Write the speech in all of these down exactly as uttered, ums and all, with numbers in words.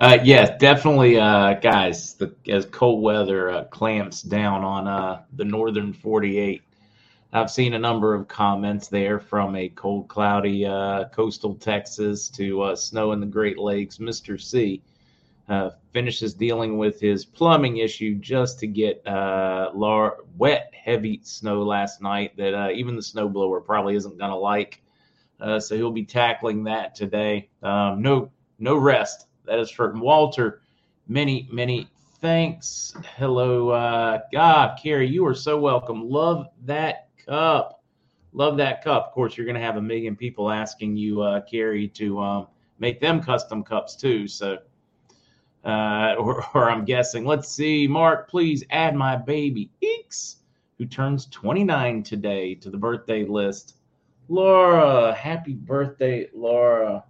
Uh, yes, definitely, uh, guys. The, as cold weather uh, clamps down on uh, the northern forty-eight, I've seen a number of comments there from a cold, cloudy uh, coastal Texas to uh, snow in the Great Lakes. Mister C uh, finishes dealing with his plumbing issue just to get uh, lar- wet, heavy snow last night that uh, even the snowblower probably isn't going to like. Uh, so he'll be tackling that today. Um, no, no rest. That is from Walter. Many, many thanks. Hello, uh, God, Carrie, you are so welcome. Love that cup. Love that cup. Of course, you're going to have a million people asking you, uh, Carrie, to um, make them custom cups too. So, uh, or, or I'm guessing. Let's see, Mark. Please add my baby Eeks, who turns twenty-nine today, to the birthday list. Laura, happy birthday, Laura.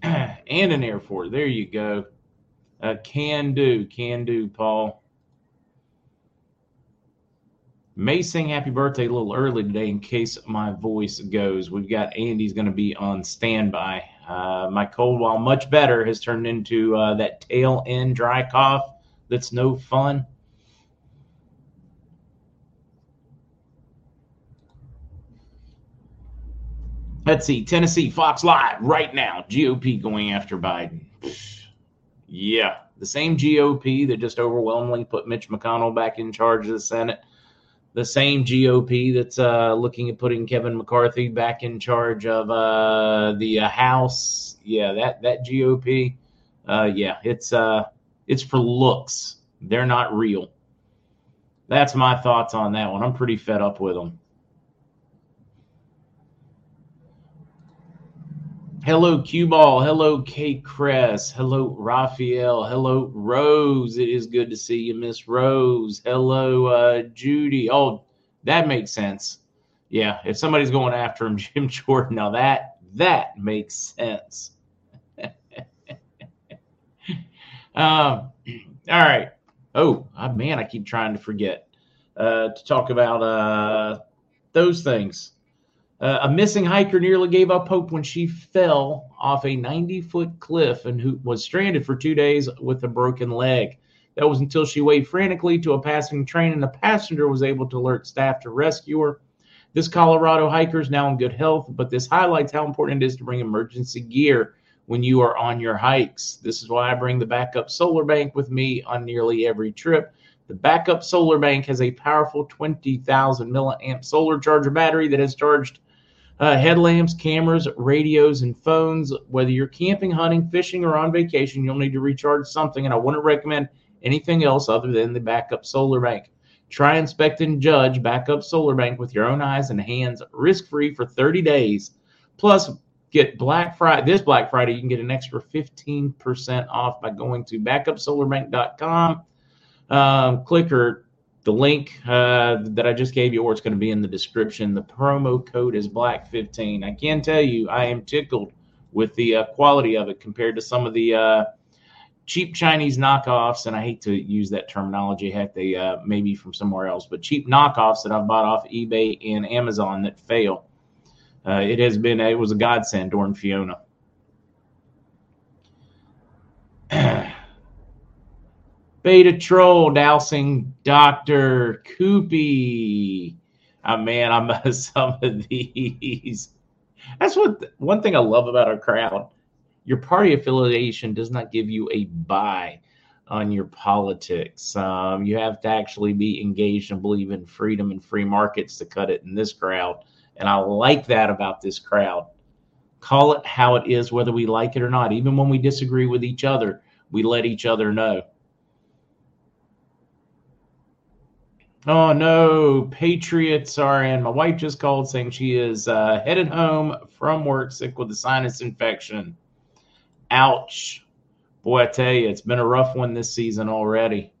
And an Air Force. There you go. Uh, can do. Can do, Paul. May sing happy birthday a little early today in case my voice goes. We've got Andy's going to be on standby. Uh, my cold, while much better, has turned into uh, that tail end dry cough that's no fun. Let's see, Tennessee, Fox Live, right now, G O P going after Biden. Yeah, the same G O P that just overwhelmingly put Mitch McConnell back in charge of the Senate. The same G O P that's uh, looking at putting Kevin McCarthy back in charge of uh, the uh, House. Yeah, that that G O P, uh, yeah, it's uh, it's for looks. They're not real. That's my thoughts on that one. I'm pretty fed up with them. Hello, Q-Ball. Hello, Kate Kress. Hello, Raphael. Hello, Rose. It is good to see you, Miss Rose. Hello, uh, Judy. Oh, that makes sense. Yeah, if somebody's going after him, Jim Jordan. Now that, that makes sense. um, all right. Oh, man, I keep trying to forget uh, to talk about uh, those things. Uh, a missing hiker nearly gave up hope when she fell off a ninety-foot cliff and who was stranded for two days with a broken leg. That was until she waved frantically to a passing train and the passenger was able to alert staff to rescue her. This Colorado hiker is now in good health, but this highlights how important it is to bring emergency gear when you are on your hikes. This is why I bring the backup solar bank with me on nearly every trip. The backup solar bank has a powerful twenty thousand milliamp solar charger battery that has charged Uh, headlamps, cameras, radios, and phones. Whether you're camping, hunting, fishing, or on vacation, you'll need to recharge something, and I wouldn't recommend anything else other than the backup solar bank. Try, inspect, and judge backup solar bank with your own eyes and hands, risk-free for thirty days. Plus, get Black Friday. This Black Friday, you can get an extra fifteen percent off by going to backup solar bank dot com. Um, click or The link uh, that I just gave you, or it's going to be in the description. The promo code is black fifteen. I can tell you I am tickled with the uh, quality of it compared to some of the uh, cheap Chinese knockoffs, and I hate to use that terminology. Heck, they uh, may be from somewhere else, but cheap knockoffs that I've bought off eBay and Amazon that fail. Uh, it has been, it was a godsend during Fiona. Beta Troll, Dousing Doctor Koopy. Oh, man, I miss some of these. That's what the, one thing I love about our crowd. Your party affiliation does not give you a buy on your politics. Um, you have to actually be engaged and believe in freedom and free markets to cut it in this crowd. And I like that about this crowd. Call it how it is, whether we like it or not. Even when we disagree with each other, we let each other know. Oh, no, Patriots are in. My wife just called saying she is uh, headed home from work sick with a sinus infection. Ouch. Boy, I tell you, it's been a rough one this season already.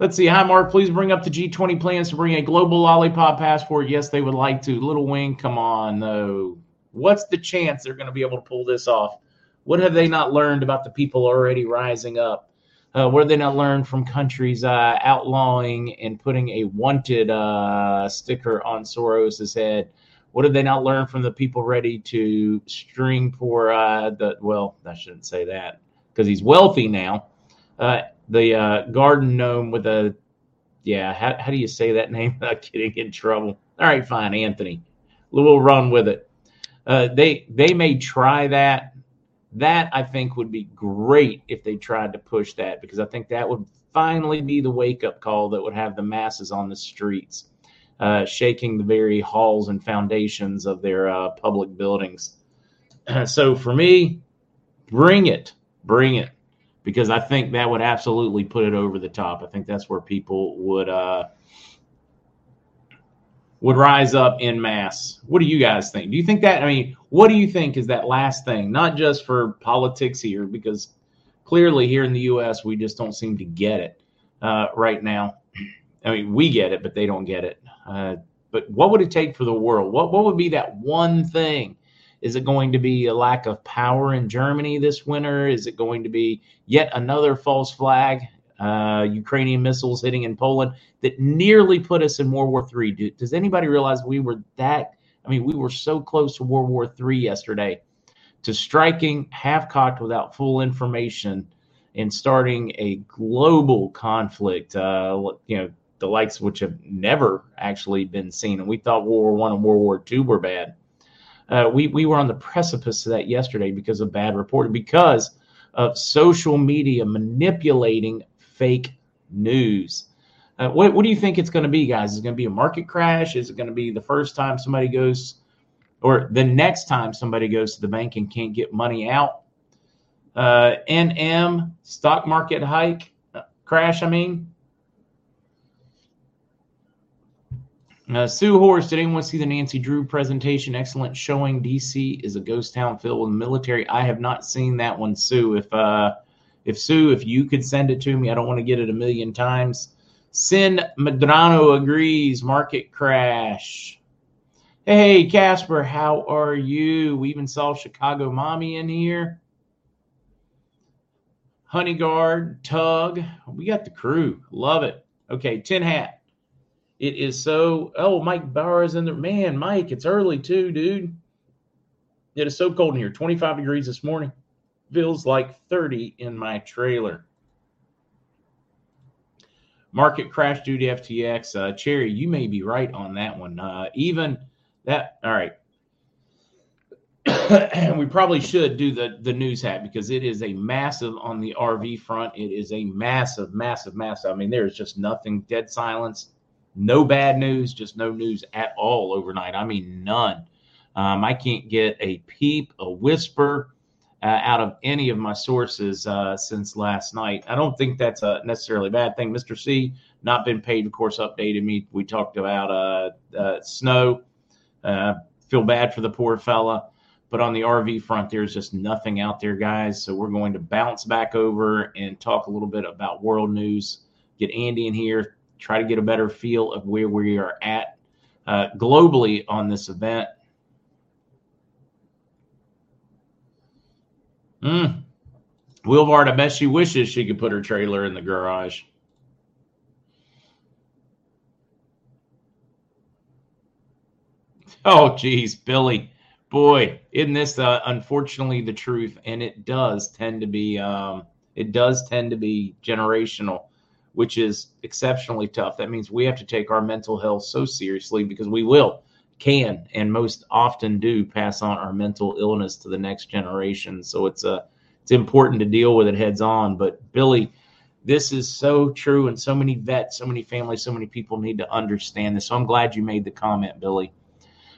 Let's see. Hi, Mark. Please bring up the G twenty plans to bring a global lollipop passport. Yes, they would like to. Little Wing, come on, though. What's the chance they're going to be able to pull this off? What have they not learned about the people already rising up? Uh, what did they not learn from countries uh, outlawing and putting a wanted uh, sticker on Soros's head? What did they not learn from the people ready to string for uh, the? Well, I shouldn't say that because he's wealthy now. Uh, the uh, garden gnome with a, yeah. How how do you say that name without getting in trouble? All right, fine, Anthony. We'll run with it. Uh, they they may try that. That, I think, would be great if they tried to push that, because I think that would finally be the wake-up call that would have the masses on the streets, uh, shaking the very halls and foundations of their uh, public buildings. So for me, bring it, bring it, because I think that would absolutely put it over the top. I think that's where people would uh, would rise up en masse. What do you guys think? Do you think that, I mean, what do you think is that last thing? Not just for politics here, because clearly here in the U S, we just don't seem to get it uh, right now. I mean, we get it, but they don't get it. Uh, but what would it take for the world? What what would be that one thing? Is it going to be a lack of power in Germany this winter? Is it going to be yet another false flag? Uh, Ukrainian missiles hitting in Poland that nearly put us in World War Three. Do, does anybody realize we were that? I mean, we were so close to World War Three yesterday, to striking half-cocked without full information and starting a global conflict. Uh, you know, the likes which have never actually been seen. And we thought World War One and World War Two were bad. Uh, we we were on the precipice of that yesterday because of bad reporting, because of social media manipulating fake news. Uh, what, what do you think it's going to be, guys? Is it going to be a market crash? Is it going to be the first time somebody goes, or the next time somebody goes to the bank and can't get money out? Uh, N M stock market hike uh, crash. I mean, uh, Sue Horst. Did anyone see the Nancy Drew presentation? Excellent showing. D C is a ghost town filled with military. I have not seen that one, Sue. If uh, If Sue, if you could send it to me, I don't want to get it a million times. Sin Medrano agrees. Market crash. Hey, Casper, how are you? We even saw Chicago Mommy in here. Honeyguard, Tug. We got the crew. Love it. Okay, Tin Hat. It is so. Oh, Mike Bauer is in there. Man, Mike, it's early too, dude. It is so cold in here. twenty-five degrees this morning. Feels like thirty in my trailer. Market crash due to F T X. Uh, Cherry, you may be right on that one. Uh, even that, all right. We probably should do the, the news hat, because it is a massive on the R V front. It is a massive, massive, massive. I mean, there's just nothing, dead silence, no bad news, just no news at all overnight. I mean, none. Um, I can't get a peep, a whisper, Uh, out of any of my sources uh, since last night. I don't think that's a necessarily bad thing. Mister C, not been paid, of course, updated me. We talked about uh, uh, snow. Uh, feel bad for the poor fella. But on the R V front, there's just nothing out there, guys. So we're going to bounce back over and talk a little bit about world news. Get Andy in here. Try to get a better feel of where we are at uh, globally on this event. Mm. Wilvard, I bet she wishes she could put her trailer in the garage. Oh, geez, Billy. Boy, isn't this uh, unfortunately the truth? And it does tend to be um, it does tend to be generational, which is exceptionally tough. That means we have to take our mental health so seriously, because we will, can, and most often do pass on our mental illness to the next generation. So it's a, it's important to deal with it heads on. But Billy, this is so true. And so many vets, so many families, so many people need to understand this. So I'm glad you made the comment, Billy.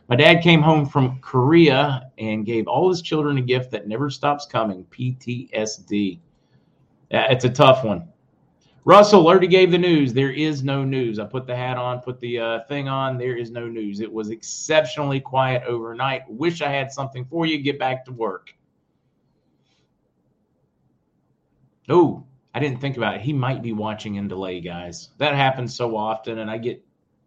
My dad came home from Korea and gave all his children a gift that never stops coming. P T S D. It's a tough one. Russell already gave the news. There is no news. I put the hat on, put the uh, thing on. There is no news. It was exceptionally quiet overnight. Wish I had something for you. Get back to work. Oh, I didn't think about it. He might be watching in delay, guys. That happens so often, and I get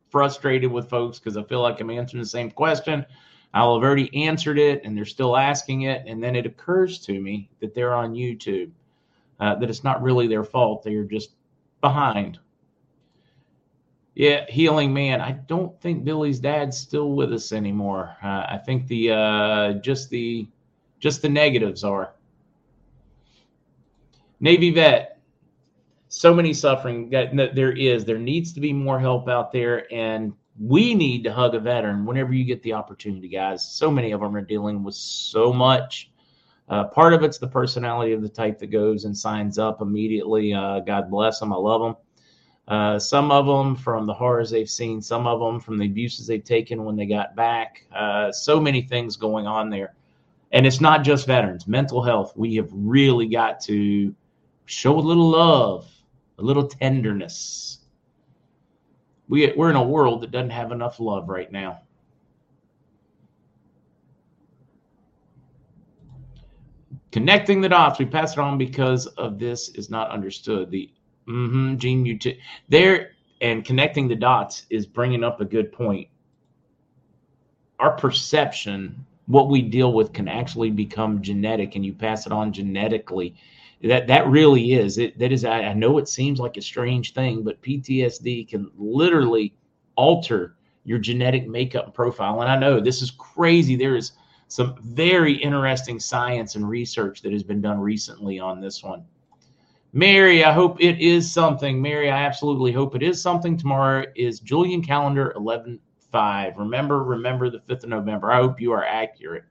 frustrated with folks because I feel like I'm answering the same question. I'll have already answered it, and they're still asking it, and then it occurs to me that they're on YouTube, uh, that it's not really their fault. They're just behind. yeah, Healing Man. I don't think Billy's dad's still with us anymore. Uh, I think the uh, just the just the negatives are. Navy Vet. So many suffering that there is. There needs to be more help out there, and we need to hug a veteran whenever you get the opportunity, guys. So many of them are dealing with so much. Uh, part of it's the personality of the type that goes and signs up immediately. Uh, God bless them. I love them. Uh, some of them from the horrors they've seen, some of them from the abuses they've taken when they got back. Uh, so many things going on there. And it's not just veterans. Mental health, we have really got to show a little love, a little tenderness. We, we're in a world that doesn't have enough love right now. Connecting the dots, we pass it on because of this is not understood. The mm-hmm, gene mutation there, and connecting the dots is bringing up a good point. Our perception, what we deal with, can actually become genetic, and you pass it on genetically. That that really is it. That is, I, I know it seems like a strange thing, but P T S D can literally alter your genetic makeup and profile. And I know this is crazy. There is some very interesting science and research that has been done recently on this one. Mary, I hope it is something. Mary, I absolutely hope it is something. Tomorrow is Julian calendar eleven five. Remember, remember the fifth of November. I hope you are accurate.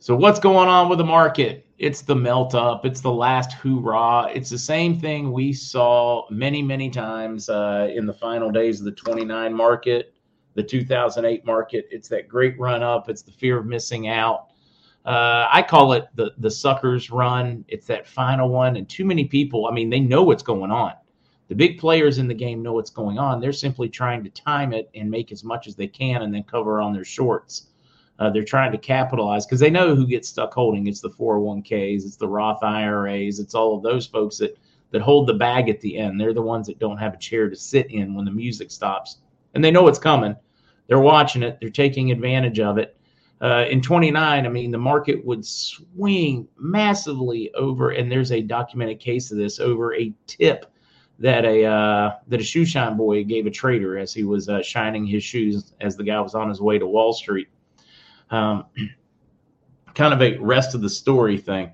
So what's going on with the market? It's the melt up. It's the last hoorah. It's the same thing we saw many, many times uh, in the final days of the twenty-nine market, the two thousand eight market. It's that great run up. It's the fear of missing out. Uh, I call it the, the sucker's run. It's that final one. And too many people, I mean, they know what's going on. The big players in the game know what's going on. They're simply trying to time it and make as much as they can and then cover on their shorts. Uh, they're trying to capitalize because they know who gets stuck holding. It's the four oh one k's, it's the Roth I R As, it's all of those folks that, that hold the bag at the end. They're the ones that don't have a chair to sit in when the music stops. And they know it's coming. They're watching it. They're taking advantage of it. Uh, in twenty-nine, I mean, the market would swing massively over, and there's a documented case of this, over a tip that a uh, that a shoe shine boy gave a trader as he was uh, shining his shoes as the guy was on his way to Wall Street. Um, kind of a rest of the story thing,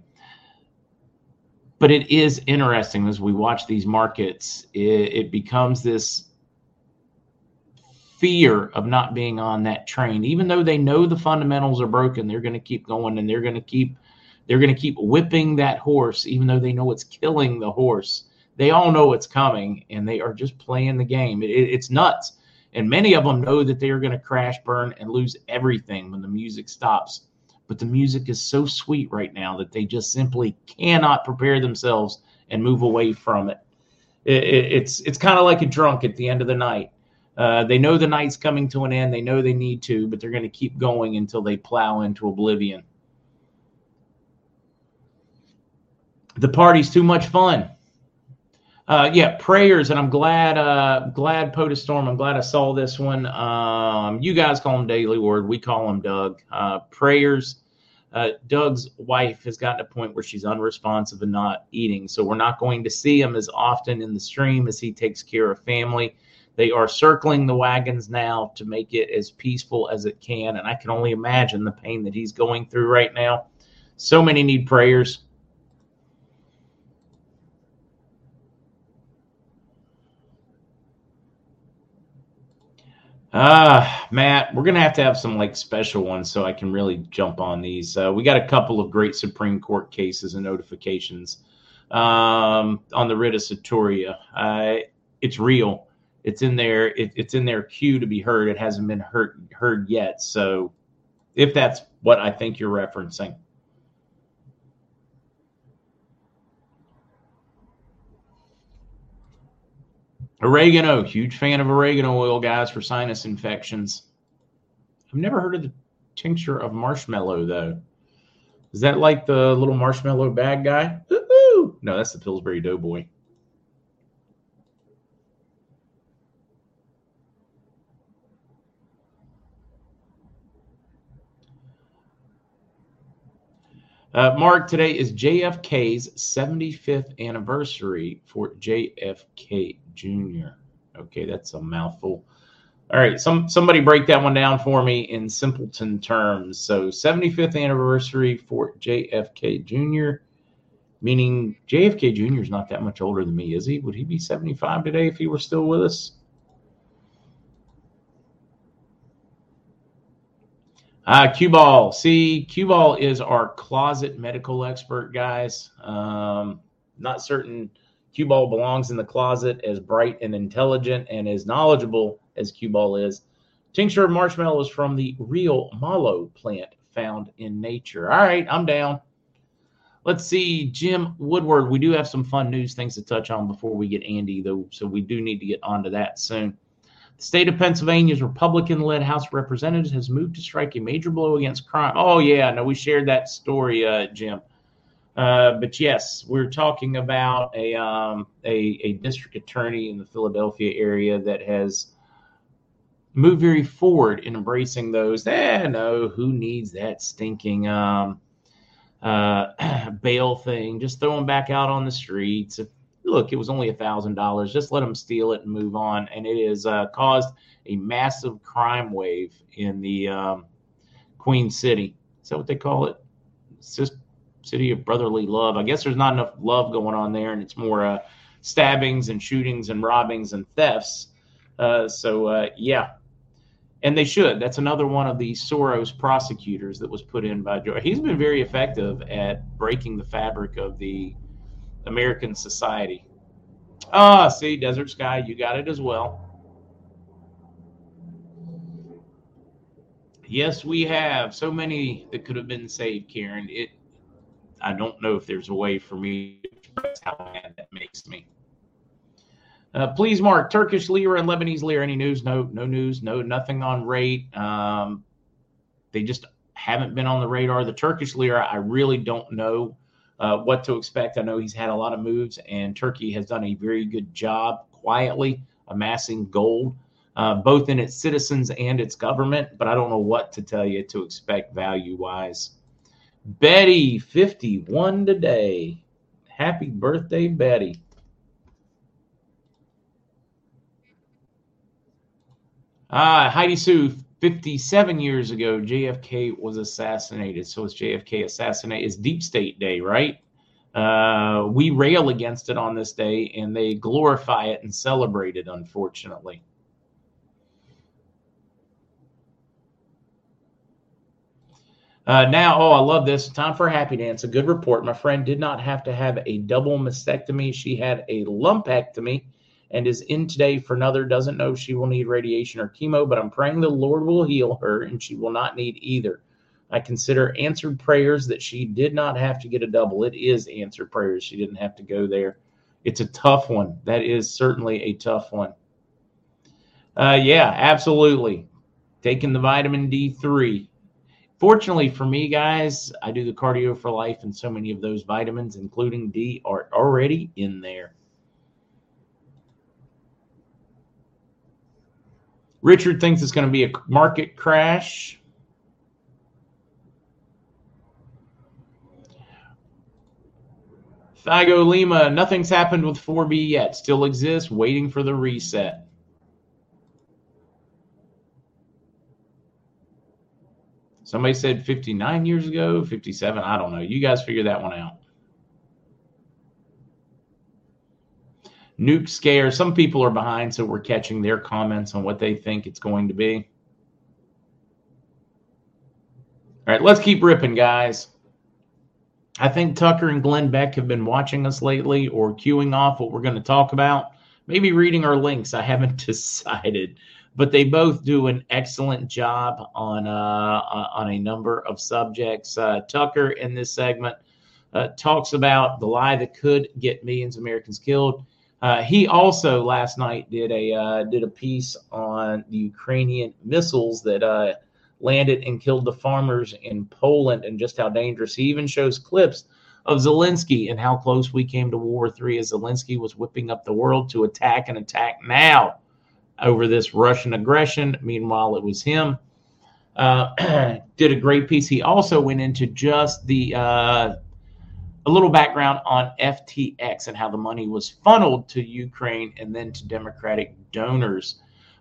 but it is interesting as we watch these markets, it, it becomes this fear of not being on that train, even though they know the fundamentals are broken. They're going to keep going, and they're going to keep, they're going to keep whipping that horse, even though they know it's killing the horse. They all know it's coming, and they are just playing the game. It, it, it's nuts. And many of them know that they are going to crash, burn, and lose everything when the music stops. But the music is so sweet right now that they just simply cannot prepare themselves and move away from it. it, it it's it's kind of like a drunk at the end of the night. Uh, they know the night's coming to an end. They know they need to, but they're going to keep going until they plow into oblivion. The party's too much fun. Uh, yeah, prayers, and I'm glad, uh, glad Podestorm, I'm glad I saw this one. Um, you guys call him Daily Word. We call him Doug. Uh, prayers. Uh, Doug's wife has gotten to a point where she's unresponsive and not eating, so we're not going to see him as often in the stream as he takes care of family. They are circling the wagons now to make it as peaceful as it can, and I can only imagine the pain that he's going through right now. So many need prayers. Ah, uh, Matt, we're going to have to have some like special ones so I can really jump on these. Uh, we got a couple of great Supreme Court cases and notifications um, on the writ of Soteria. Uh, it's real. It's in there. It, it's in their queue to be heard. It hasn't been heard, heard yet. So if that's what I think you're referencing. Oregano, huge fan of oregano oil, guys, for sinus infections. I've never heard of the tincture of marshmallow, though. Is that like the little marshmallow bag guy? Ooh-hoo! No, that's the Pillsbury Doughboy. Uh, Mark, today is J F K's seventy-fifth anniversary for J F K Junior Okay, that's a mouthful. All right, some somebody break that one down for me in simpleton terms. So seventy-fifth anniversary for J F K Junior, meaning J F K Junior is not that much older than me, is he? Would he be seventy-five today if he were still with us? Uh, Q-Ball. See, Q-Ball is our closet medical expert, guys. Um, not certain Q-Ball belongs in the closet, as bright and intelligent and as knowledgeable as Q-Ball is. Tincture of marshmallow is from the real mallow plant found in nature. All right, I'm down. Let's see, Jim Woodward. We do have some fun news things to touch on before we get Andy, though, so we do need to get onto that soon. The state of Pennsylvania's Republican-led House of Representatives has moved to strike a major blow against crime. Oh, yeah, no, we shared that story, uh, Jim. Uh, but, yes, we're talking about a, um, a a district attorney in the Philadelphia area that has moved very forward in embracing those. Eh, no, who needs that stinking um, uh, bail thing? Just throw them back out on the streets. If Look, it was only one thousand dollars. Just let them steal it and move on. And it has uh, caused a massive crime wave in the um, Queen City. Is that what they call it? It's just city of brotherly love. I guess there's not enough love going on there, and it's more uh, stabbings and shootings and robbings and thefts. Uh, so, uh, yeah. And they should. That's another one of the Soros prosecutors that was put in by Joe. He's been very effective at breaking the fabric of the American society. Ah, see, Desert Sky, you got it as well. Yes, we have so many that could have been saved, Karen. It, I don't know if there's a way for me to express how bad that makes me. Uh, please, Mark, Turkish lira and Lebanese lira. Any news? No, no news. No, nothing on rate. Um, they just haven't been on the radar. The Turkish lira, I really don't know Uh, what to expect. I know he's had a lot of moves, and Turkey has done a very good job quietly amassing gold, uh, both in its citizens and its government, but I don't know what to tell you to expect value-wise. Betty, fifty-one today. Happy birthday, Betty. Ah, Heidi Sue, fifty-seven years ago, J F K was assassinated. So it's J F K assassinated. It's Deep State Day, right? Uh, we rail against it on this day, and they glorify it and celebrate it, unfortunately. Uh, now, oh, I love this. Time for a happy dance. A good report. My friend did not have to have a double mastectomy. She had a lumpectomy and is in today for another. Doesn't know if she will need radiation or chemo, but I'm praying the Lord will heal her and she will not need either. I consider answered prayers that she did not have to get a double. It is answered prayers. She didn't have to go there. It's a tough one. That is certainly a tough one. Uh, yeah, absolutely. Taking the vitamin D three. Fortunately for me, guys, I do the Cardio for Life, and so many of those vitamins, including D, are already in there. Richard thinks it's going to be a market crash. Thiago Lima, nothing's happened with four B yet. Still exists, waiting for the reset. Somebody said fifty-nine years ago, fifty-seven. I don't know. You guys figure that one out. Nuke scare. Some people are behind, so we're catching their comments on what they think it's going to be. All right, let's keep ripping, guys. I think Tucker and Glenn Beck have been watching us lately or queuing off what we're going to talk about. Maybe reading our links. I haven't decided. But they both do an excellent job on, uh, on a number of subjects. Uh, Tucker, in this segment, uh, talks about the lie that could get millions of Americans killed. Uh, he also last night did a uh, did a piece on the Ukrainian missiles that uh, landed and killed the farmers in Poland and just how dangerous. He even shows clips of Zelensky and how close we came to World War Three as Zelensky was whipping up the world to attack and attack now over this Russian aggression. Meanwhile, it was him. uh, did a great piece. He also went into just the uh, a little background on F T X and how the money was funneled to Ukraine and then to Democratic donors.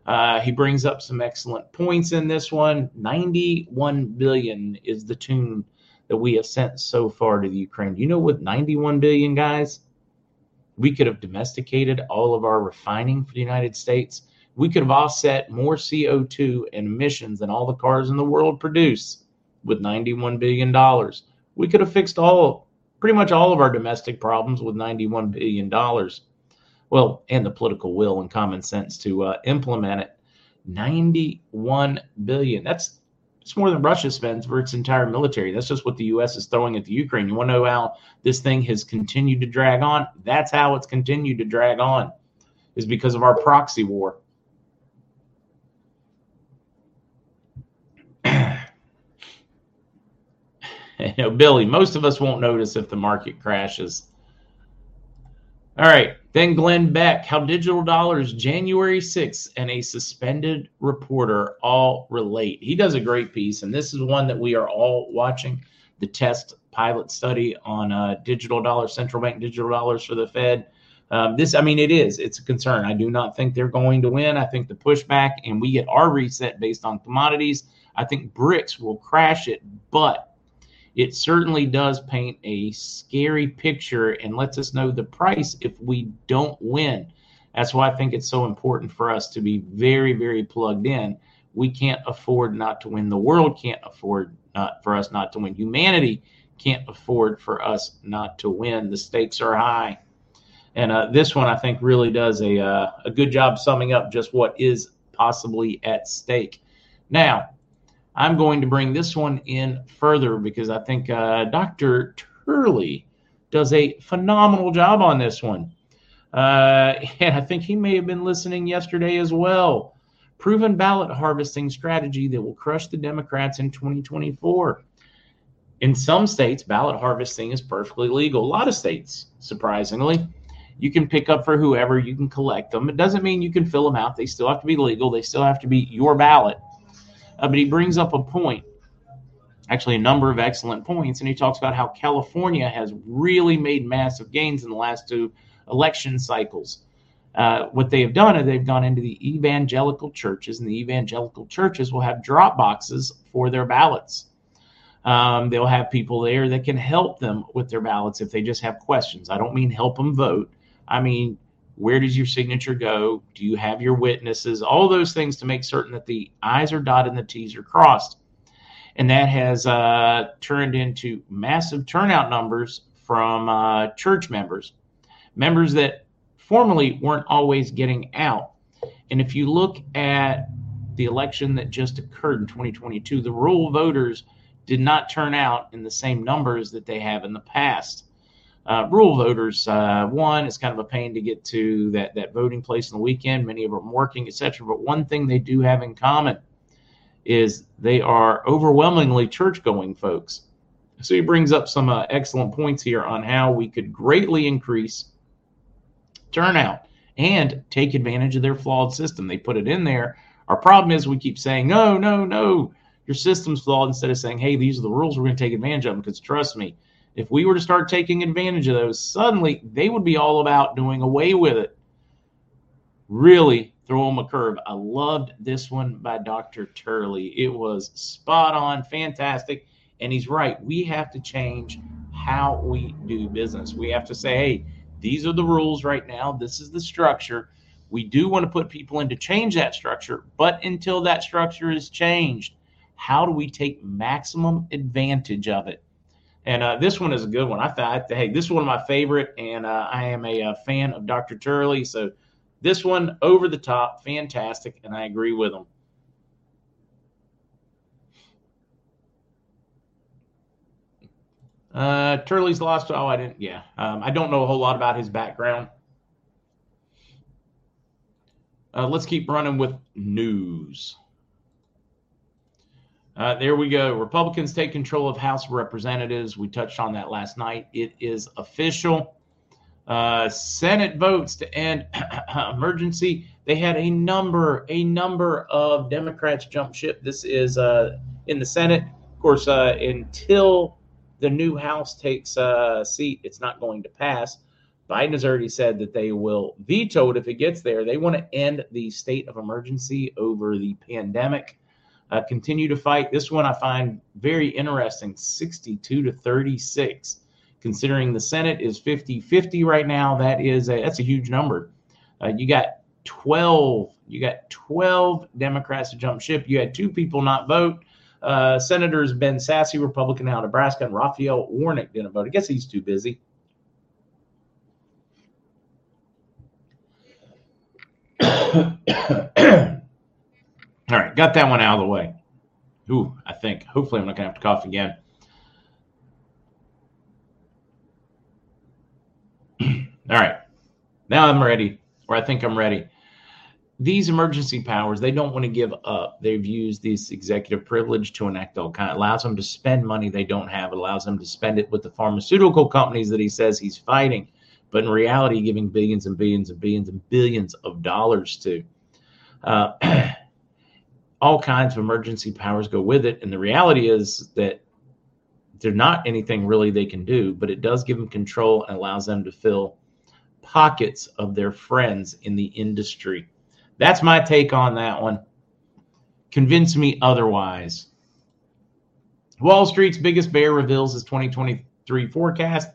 Uh, he brings up some excellent points in this one. ninety-one billion is the tune that we have sent so far to the Ukraine. You know, with ninety-one billion, guys, we could have domesticated all of our refining for the United States. We could have offset more C O two and emissions than all the cars in the world produce with ninety-one billion dollars. We could have fixed all, pretty much all of our domestic problems with ninety-one billion dollars. Well, and the political will and common sense to uh, implement it. ninety-one billion dollars. That's it's more than Russia spends for its entire military. That's just what the U S is throwing at the Ukraine. You want to know how this thing has continued to drag on? That's how it's continued to drag on, is because of our proxy war. You know, Billy, most of us won't notice if the market crashes. All right. Then Glenn Beck, how digital dollars, January sixth, and a suspended reporter all relate. He does a great piece, and this is one that we are all watching, the test pilot study on uh, digital dollars, central bank digital dollars for the Fed. Um, this, I mean, it is. It's a concern. I do not think they're going to win. I think the pushback, and we get our reset based on commodities. I think BRICS will crash it, but it certainly does paint a scary picture and lets us know the price if we don't win. That's why I think it's so important for us to be very, very plugged in. We can't afford not to win. The world can't afford not for us not to win. Humanity can't afford for us not to win. The stakes are high. And uh, this one, I think, really does a, uh, a good job summing up just what is possibly at stake. Now, I'm going to bring this one in further because I think uh, Doctor Turley does a phenomenal job on this one. Uh, and I think he may have been listening yesterday as well. Proven ballot harvesting strategy that will crush the Democrats in twenty twenty-four. In some states, ballot harvesting is perfectly legal. A lot of states, surprisingly. You can pick up for whoever. You can collect them. It doesn't mean you can fill them out. They still have to be legal. They still have to be your ballot. Uh, but he brings up a point, actually a number of excellent points, and he talks about how California has really made massive gains in the last two election cycles. Uh, what they have done is they've gone into the evangelical churches, and the evangelical churches will have drop boxes for their ballots. Um, they'll have people there that can help them with their ballots if they just have questions. I don't mean help them vote. I mean, where does your signature go? Do you have your witnesses? All those things to make certain that the I's are dotted and the T's are crossed. And that has uh, turned into massive turnout numbers from uh, church members, members that formerly weren't always getting out. And if you look at the election that just occurred in twenty twenty-two, the rural voters did not turn out in the same numbers that they have in the past. Uh, rural voters, uh, one, it's kind of a pain to get to that, that voting place on the weekend. Many of them working, et cetera. But one thing they do have in common is they are overwhelmingly church-going folks. So he brings up some uh, excellent points here on how we could greatly increase turnout and take advantage of their flawed system. They put it in there. Our problem is we keep saying, no, no, no, your system's flawed, instead of saying, hey, these are the rules. We're going to take advantage of them because, trust me, if we were to start taking advantage of those, suddenly they would be all about doing away with it. Really throw them a curve. I loved this one by Doctor Turley. It was spot on, fantastic. And he's right. We have to change how we do business. We have to say, hey, these are the rules right now. This is the structure. We do want to put people in to change that structure. But until that structure is changed, how do we take maximum advantage of it? And uh, this one is a good one. I thought, hey, this is one of my favorite, and uh, I am a, a fan of Doctor Turley. So this one, over the top, fantastic, and I agree with him. Uh, Turley's lost. Oh, I didn't. Yeah, um, I don't know a whole lot about his background. Uh, let's keep running with news. Uh, there we go. Republicans take control of House of Representatives. We touched on that last night. It is official. Uh, Senate votes to end emergency They had a number, a number of Democrats jump ship. This is uh, in the Senate. Of course, uh, until the new House takes a seat, it's not going to pass. Biden has already said that they will veto it if it gets there. They want to end the state of emergency over the pandemic. Uh, continue to fight. This one I find very interesting, sixty-two to thirty-six. Considering the Senate is fifty-fifty right now, that is a, that's a huge number. Uh, you got twelve. You got twelve Democrats to jump ship. You had two people not vote. Uh, Senators Ben Sasse, Republican out of Nebraska, and Raphael Warnock didn't vote. I guess he's too busy. All right, got that one out of the way. Ooh, I think. Hopefully I'm not going to have to cough again. All right, now I'm ready, or I think I'm ready. These emergency powers, they don't want to give up. They've used this executive privilege to enact all kinds. It allows them to spend money they don't have. It allows them to spend it with the pharmaceutical companies that he says he's fighting, but in reality, giving billions and billions and billions and billions of dollars to. Uh, all kinds of emergency powers go with it, and the reality is that they're not anything really they can do, but it does give them control and allows them to fill pockets of their friends in the industry. That's my take on that one. Convince me otherwise. Wall Street's biggest bear reveals his twenty twenty-three forecast.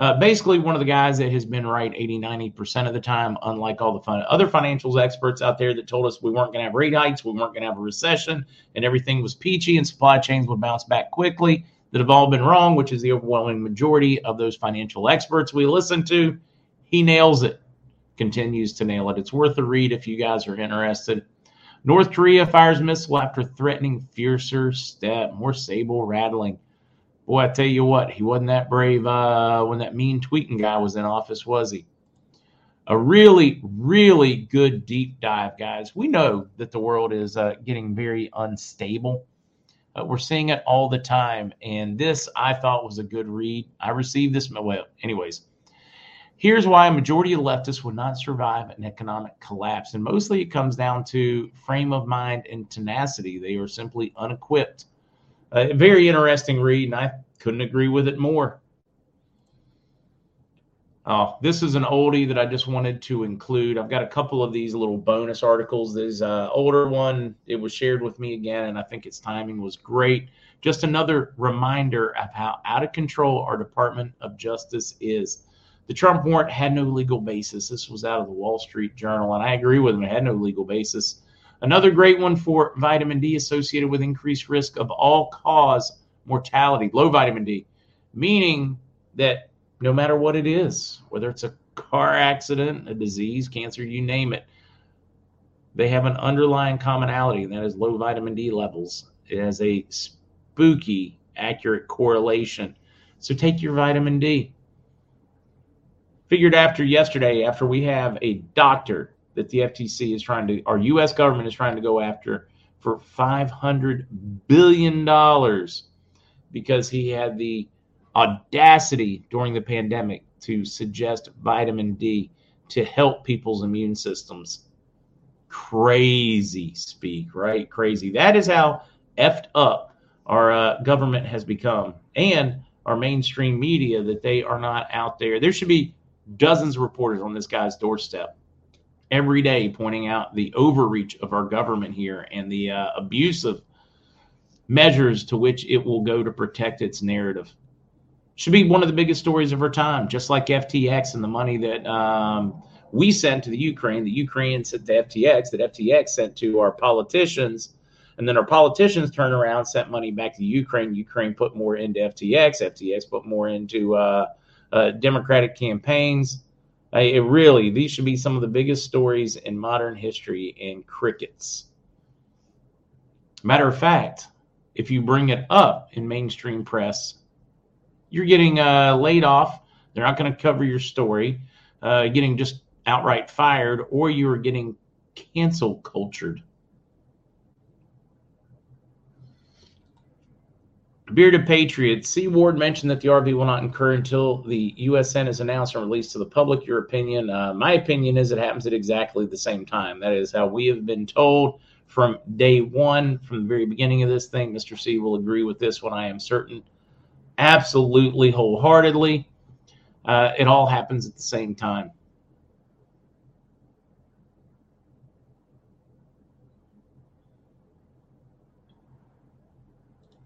Uh, basically, one of the guys that has been right eighty, ninety percent of the time, unlike all the fun- other financials experts out there that told us we weren't going to have rate hikes, we weren't going to have a recession, and everything was peachy and supply chains would bounce back quickly, that have all been wrong, which is the overwhelming majority of those financial experts we listen to. He nails it. Continues to nail it. It's worth a read if you guys are interested. North Korea fires missile after threatening fiercer step. More sable rattling. Boy, I tell you what, he wasn't that brave uh, when that mean tweeting guy was in office, was he? A really, really good deep dive, guys. We know that the world is uh, getting very unstable. Uh, we're seeing it all the time. And this, I thought, was a good read. I received this. Well, anyways. Here's why a majority of leftists would not survive an economic collapse. And mostly it comes down to frame of mind and tenacity. They are simply unequipped. A very interesting read, and I couldn't agree with it more. Oh, this is an oldie that I just wanted to include. I've got a couple of these little bonus articles. This uh, older one, it was shared with me again, and I think its timing was great. Just another reminder of how out of control our Department of Justice is. The Trump warrant had no legal basis. This was out of the Wall Street Journal, and I agree with him. It had no legal basis. Another great one for vitamin D associated with increased risk of all-cause mortality, low vitamin D, meaning that no matter what it is, whether it's a car accident, a disease, cancer, you name it, they have an underlying commonality, and that is low vitamin D levels. It has a spooky, accurate correlation. So take your vitamin D. Figured after yesterday, after we have a doctor that the F T C is trying to, our U S government is trying to go after for five hundred billion dollars because he had the audacity during the pandemic to suggest vitamin D to help people's immune systems. Crazy speak, right? Crazy. That is how effed up our uh, government has become, and our mainstream media, that they are not out there. There should be dozens of reporters on this guy's doorstep every day pointing out the overreach of our government here and the uh, abusive measures to which it will go to protect its narrative. Should be one of the biggest stories of our time, just like F T X and the money that um, we sent to the Ukraine, the Ukraine sent to F T X, that F T X sent to our politicians, and then our politicians turned around, sent money back to Ukraine. Ukraine put more into F T X, F T X put more into uh, Uh, Democratic campaigns. Uh, it really, these should be some of the biggest stories in modern history, and crickets. Matter of fact, if you bring it up in mainstream press, you're getting uh, laid off. They're not going to cover your story, uh, getting just outright fired, or you're getting cancel cultured. Bearded Patriots, Seaward mentioned that the R V will not incur until the U S N is announced and released to the public. Your opinion? Uh, my opinion is it happens at exactly the same time. That is how we have been told from day one, from the very beginning of this thing. Mister C will agree with this one, I am certain. Absolutely, wholeheartedly. Uh, it all happens at the same time.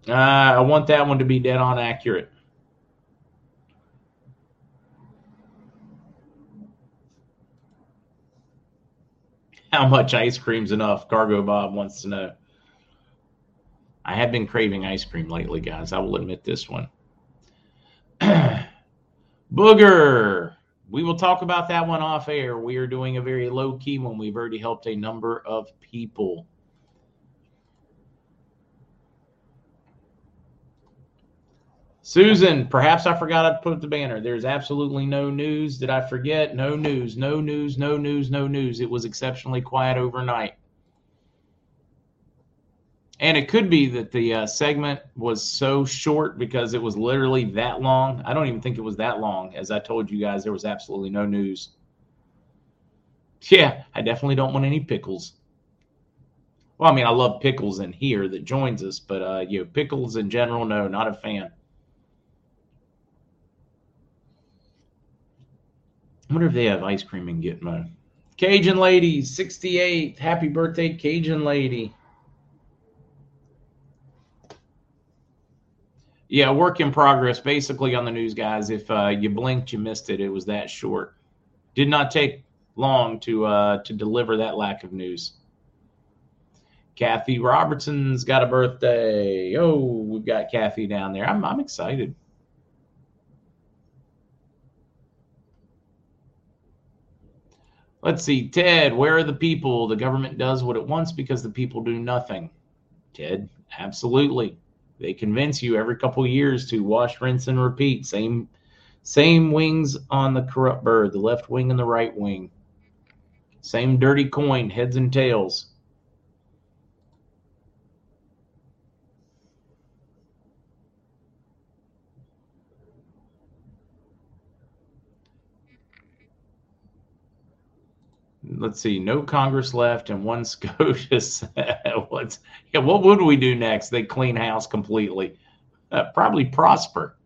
Uh, I want that one to be dead on accurate. How much ice cream's enough? Cargo Bob wants to know. I have been craving ice cream lately, guys. I will admit this one. Booger. We will talk about that one off air. We are doing a very low key one. We've already helped a number of people. Susan, perhaps I forgot to put up the banner. There's absolutely no news. Did I forget? No news, no news, no news, no news. It was exceptionally quiet overnight. And it could be that the uh, segment was so short because it was literally that long. I don't even think it was that long. As I told you guys, there was absolutely no news. Yeah, I definitely don't want any pickles. Well, I mean, I love Pickles in here that joins us, but uh, you know, pickles in general, no, not a fan. I wonder if they have ice cream in Gitmo. Cajun Lady, sixty-eight. Happy birthday, Cajun Lady. Yeah, work in progress, basically, on the news, guys. If uh, you blinked, you missed it. It was that short. Did not take long to uh, to deliver that lack of news. Kathy Robertson's got a birthday. Oh, we've got Kathy down there. I'm I'm excited. Let's see, Ted, where are the people? The government does what it wants because the people do nothing. Ted, absolutely. They convince you every couple of years to wash, rinse, and repeat. Same same wings on the corrupt bird, the left wing and the right wing. Same dirty coin, heads and tails. Let's see, no Congress left and one SCOTUS. What's, yeah, what would we do next? They clean house completely. Uh, probably prosper.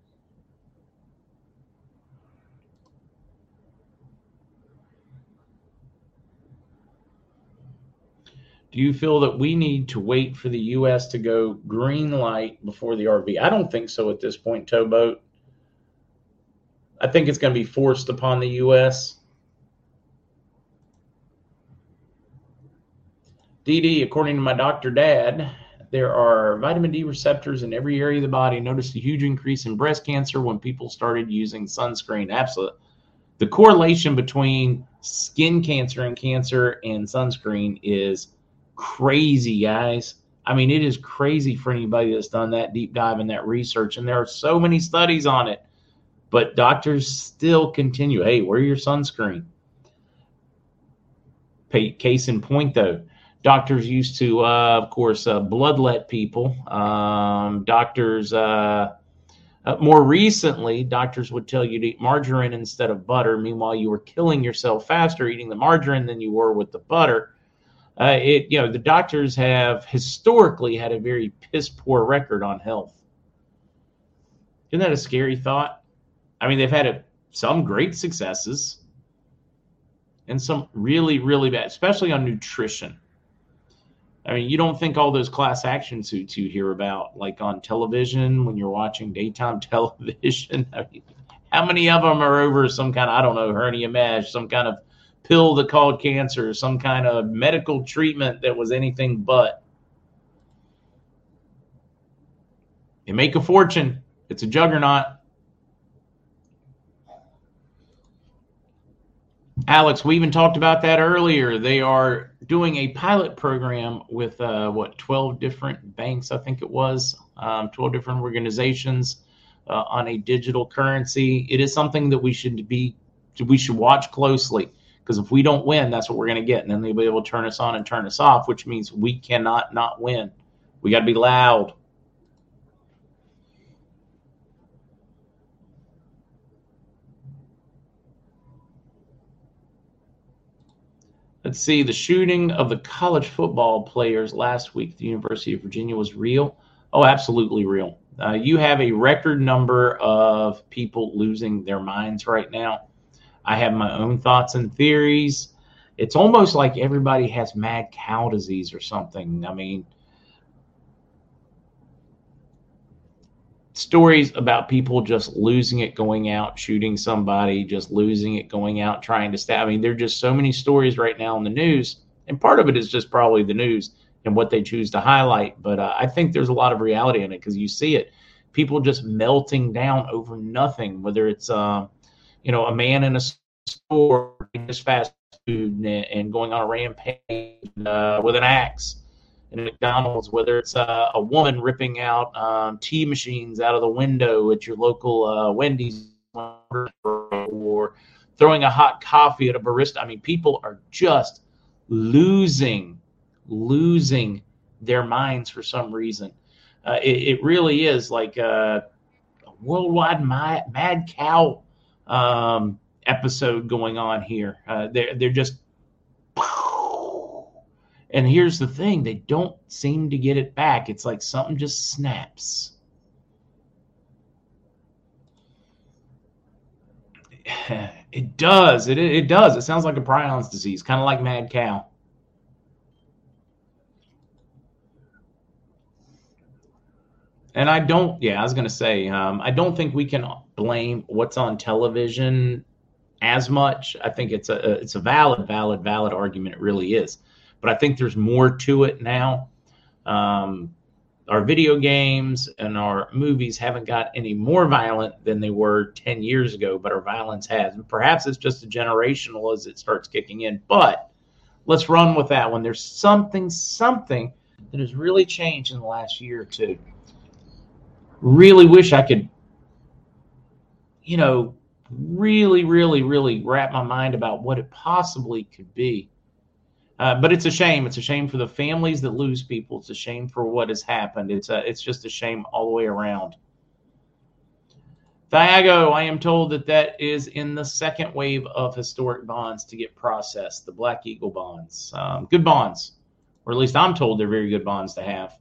Do you feel that we need to wait for the U S to go green light before the R V? I don't think so at this point, Towboat. I think it's going to be forced upon the U S D D, according to my doctor dad, there are vitamin D receptors in every area of the body. Noticed a huge increase in breast cancer when people started using sunscreen. Absolutely. The correlation between skin cancer and cancer and sunscreen is crazy, guys. I mean, it is crazy for anybody that's done that deep dive in that research. And there are so many studies on it. But doctors still continue. Hey, wear your sunscreen. Case in point, though. Doctors used to, uh, of course, uh, bloodlet people. Um, doctors, uh, uh, more recently, doctors would tell you to eat margarine instead of butter. Meanwhile, you were killing yourself faster eating the margarine than you were with the butter. Uh, it, you know, the doctors have historically had a very piss poor record on health. Isn't that a scary thought? I mean, they've had a, some great successes and some really, really bad, especially on nutrition. I mean, you don't think all those class action suits you hear about, like on television, when you're watching daytime television. I mean, how many of them are over some kind of, I don't know, hernia mesh, some kind of pill that called cancer, some kind of medical treatment that was anything but. They make a fortune. It's a juggernaut. Alex, we even talked about that earlier. They are doing a pilot program with, uh, what, twelve different banks, I think it was, um, twelve different organizations uh, on a digital currency. It is something that we should be, we should watch closely, because if we don't win, that's what we're going to get. And then they'll be able to turn us on and turn us off, which means we cannot not win. We got to be loud. Let's see, the shooting of the college football players last week at the University of Virginia was real. Oh, absolutely real. Uh, you have a record number of people losing their minds right now. I have my own thoughts and theories. It's almost like everybody has mad cow disease or something. I mean, stories about people just losing it, going out, shooting somebody, just losing it, going out, trying to stab. I mean, there are just so many stories right now in the news. And part of it is just probably the news and what they choose to highlight. But uh, I think there's a lot of reality in it because you see it. People just melting down over nothing, whether it's, uh, you know, a man in a store, just fast food and, and going on a rampage uh, with an axe. In McDonald's, whether it's uh, a woman ripping out um, tea machines out of the window at your local uh, Wendy's or throwing a hot coffee at a barista. I mean, people are just losing, losing their minds for some reason. Uh, it, it really is like a, a worldwide mad, mad cow um, episode going on here. Uh, they're, they're just... And here's the thing, they don't seem to get it back. It's like something just snaps. It does. It it does. It sounds like a prions disease, kind of like mad cow. And I don't, yeah, I was going to say, um, I don't think we can blame what's on television as much. I think it's a it's a valid, valid, valid argument. It really is. But I think there's more to it now. Um, our video games and our movies haven't got any more violent than they were ten years ago, but our violence has. And perhaps it's just a generational as it starts kicking in. But let's run with that one. There's something, something that has really changed in the last year or two. Really wish I could, you know, really, really, really wrap my mind about what it possibly could be. Uh, but it's a shame. It's a shame for the families that lose people. It's a shame for what has happened. It's a, it's just a shame all the way around. Thiago, I am told that that is in the second wave of historic bonds to get processed, the Black Eagle bonds. Um, good bonds, or at least I'm told they're very good bonds to have.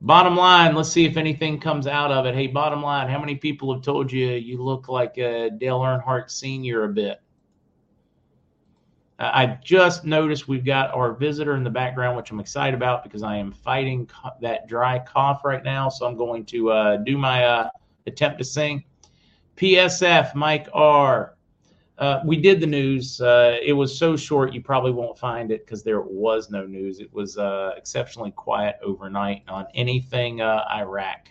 Bottom line, let's see if anything comes out of it. Hey, bottom line, how many people have told you you look like uh, Dale Earnhardt Senior a bit? I just noticed we've got our visitor in the background, which I'm excited about because I am fighting co- that dry cough right now. So I'm going to uh, do my uh, attempt to sing. P S F, Mike R. Uh, we did the news. Uh, it was so short, you probably won't find it because there was no news. It was uh, exceptionally quiet overnight on anything uh, Iraq.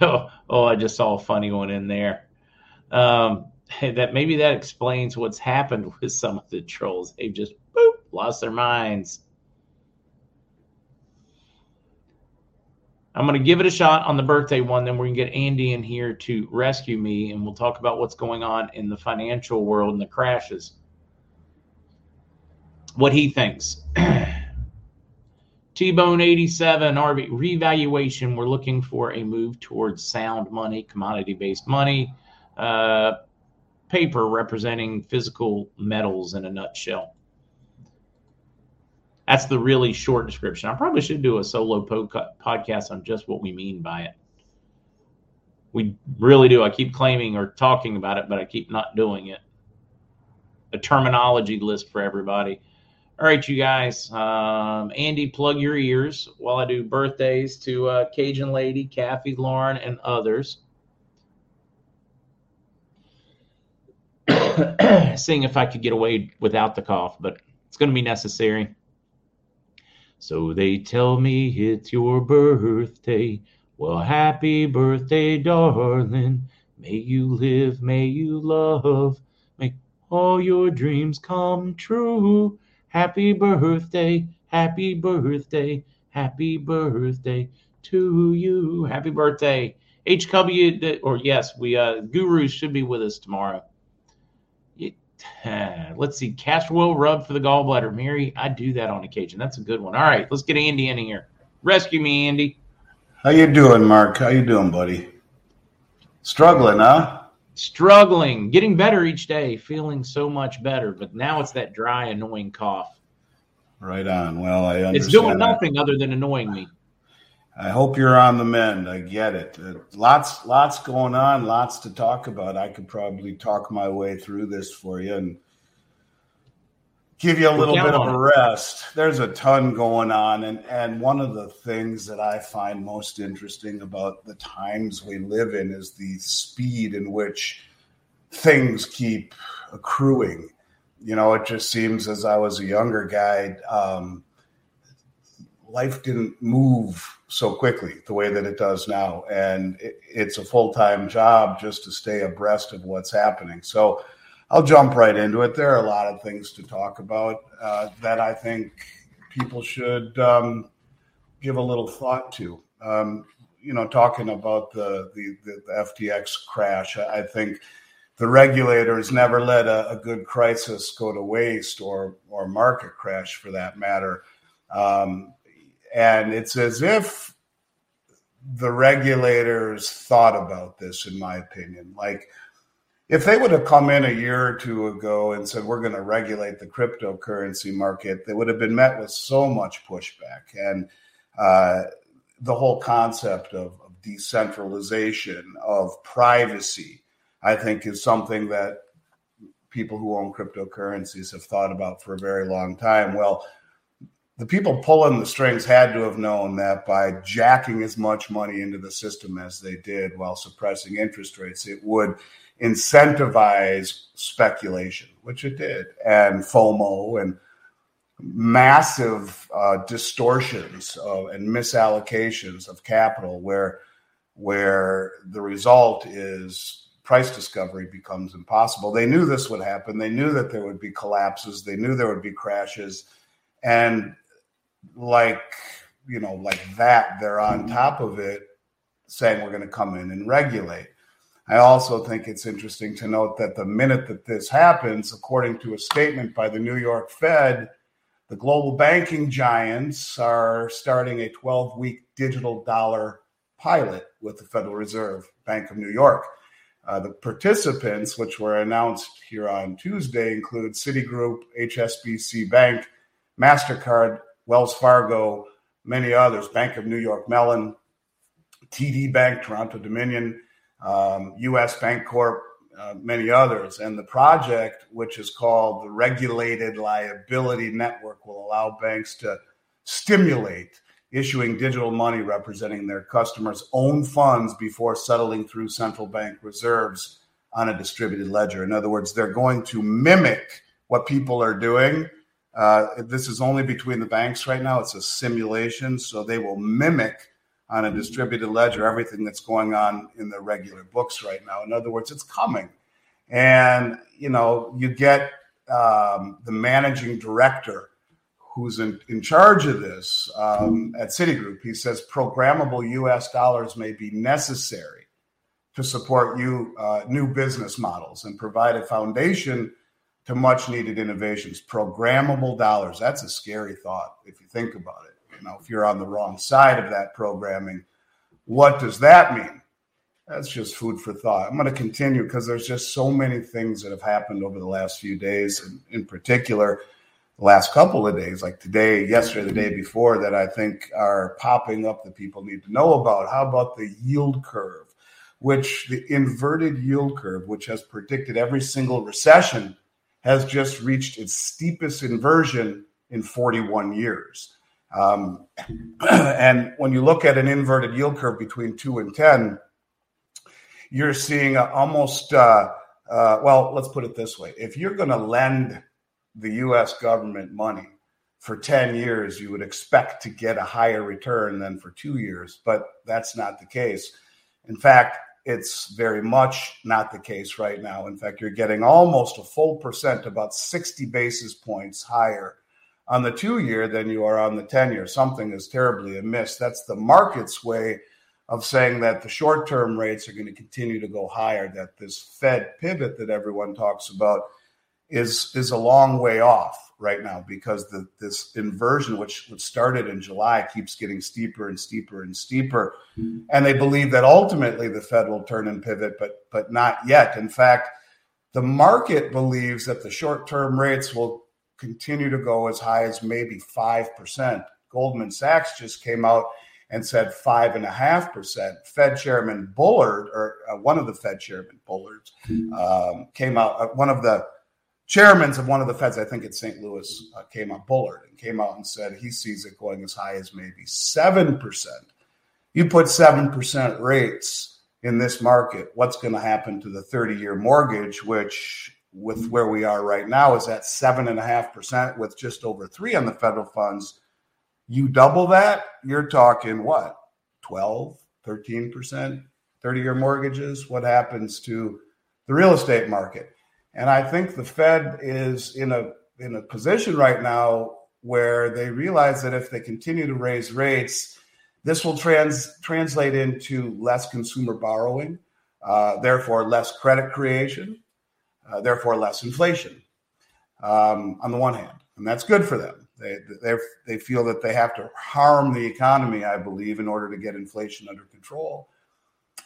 So, oh, I just saw a funny one in there. Um, that maybe that explains what's happened with some of the trolls. They've just boop, lost their minds. I'm going to give it a shot on the birthday one. Then we're going to get Andy in here to rescue me, and we'll talk about what's going on in the financial world and the crashes. What he thinks. T-Bone eighty-seven, R B revaluation. We're looking for a move towards sound money, commodity-based money, uh, paper representing physical metals in a nutshell. That's the really short description. I probably should do a solo po- podcast on just what we mean by it. We really do. I keep claiming or talking about it, but I keep not doing it. A terminology list for everybody. All right, you guys, um, Andy, plug your ears while I do birthdays to uh, Cajun Lady, Kathy, Lauren, and others. Seeing if I could get away without the cough, but it's going to be necessary. So they tell me it's your birthday. Well, happy birthday, darling. May you live, may you love. Make all your dreams come true. Happy birthday, happy birthday, happy birthday to you. Happy birthday. H W, or yes, we uh, gurus should be with us tomorrow. It, uh, let's see, castor oil rub for the gallbladder. Mary, I do that on occasion. That's a good one. All right, let's get Andy in here. Rescue me, Andy. How you doing, Mark? How you doing, buddy? Struggling, huh? Struggling, getting better each day, feeling so much better, but now it's that dry, annoying cough. Right on. Well, I understand. It's doing nothing that. Other than annoying me. I hope you're on the mend. I get it. Uh, lots, lots going on, lots to talk about. I could probably talk my way through this for you and give you a little bit of a rest. There's a ton going on, and, and one of the things that I find most interesting about the times we live in is the speed in which things keep accruing. You know, it just seems as I was a younger guy, um, life didn't move so quickly the way that it does now, and it, it's a full-time job just to stay abreast of what's happening. So I'll jump right into it. There are a lot of things to talk about uh, that I think people should um, give a little thought to. Um, you know, talking about the, the, the F T X crash, I think the regulators never let a, a good crisis go to waste, or or market crash for that matter. Um, and it's as if the regulators thought about this, in my opinion. Like, if they would have come in a year or two ago and said, we're going to regulate the cryptocurrency market, they would have been met with so much pushback. And uh, the whole concept of, of decentralization, of privacy, I think is something that people who own cryptocurrencies have thought about for a very long time. Well, the people pulling the strings had to have known that by jacking as much money into the system as they did while suppressing interest rates, it would incentivize speculation, which it did, and FOMO and massive uh, distortions of, and misallocations of capital, where where the result is price discovery becomes impossible. They knew this would happen. They knew that there would be collapses. They knew there would be crashes, and like you know, like that, they're on top of it, saying we're going to come in and regulate. I also think it's interesting to note that the minute that this happens, according to a statement by the New York Fed, the global banking giants are starting a twelve-week digital dollar pilot with the Federal Reserve Bank of New York. Uh, the participants, which were announced here on Tuesday, include Citigroup, H S B C Bank, MasterCard, Wells Fargo, many others, Bank of New York Mellon, T D Bank, Toronto Dominion, Um, U S Bank Corp, uh, many others. And the project, which is called the Regulated Liability Network, will allow banks to stimulate issuing digital money representing their customers' own funds before settling through central bank reserves on a distributed ledger. In other words, they're going to mimic what people are doing. Uh, this is only between the banks right now. It's a simulation, so they will mimic on a distributed ledger everything that's going on in the regular books right now. In other words, it's coming. And, you know, you get um, the managing director who's in, in charge of this um, at Citigroup. He says programmable U S dollars may be necessary to support new, uh, new business models and provide a foundation to much-needed innovations. Programmable dollars, that's a scary thought if you think about it. You know, if you're on the wrong side of that programming, what does that mean? That's just food for thought. I'm going to continue because there's just so many things that have happened over the last few days, and in particular, the last couple of days, like today, yesterday, the day before, that I think are popping up that people need to know about. How about the yield curve, which the inverted yield curve, which has predicted every single recession, has just reached its steepest inversion in forty-one years. Um, and when you look at an inverted yield curve between two and ten, you're seeing almost, uh, uh, well, let's put it this way. If you're going to lend the U S government money for ten years, you would expect to get a higher return than for two years, but that's not the case. In fact, it's very much not the case right now. In fact, you're getting almost a full percent, about sixty basis points higher on the two-year than you are on the ten-year. Something is terribly amiss. That's the market's way of saying that the short-term rates are going to continue to go higher, that this Fed pivot that everyone talks about is, is a long way off. right now because the, this inversion, which started in July, keeps getting steeper and steeper and steeper. Mm-hmm. And they believe that ultimately the Fed will turn and pivot, but but not yet. In fact, the market believes that the short-term rates will continue to go as high as maybe five percent. Goldman Sachs just came out and said five point five percent. Fed Chairman Bullard, or uh, one of the Fed Chairman Bullards, um, came out, uh, one of the chairmans of one of the Feds, I think it's Saint Louis, uh, came out, Bullard, and came out and said he sees it going as high as maybe seven percent. You put seven percent rates in this market, what's going to happen to the thirty-year mortgage, which with where we are right now is at seven point five percent with just over three on the federal funds. You double that, you're talking what, twelve, thirteen percent, thirty-year mortgages? What happens to the real estate market? And I think the Fed is in a in a position right now where they realize that if they continue to raise rates, this will trans, translate into less consumer borrowing, uh, therefore less credit creation, uh, therefore less inflation um, on the one hand. And that's good for them. They they feel that they have to harm the economy, I believe, in order to get inflation under control.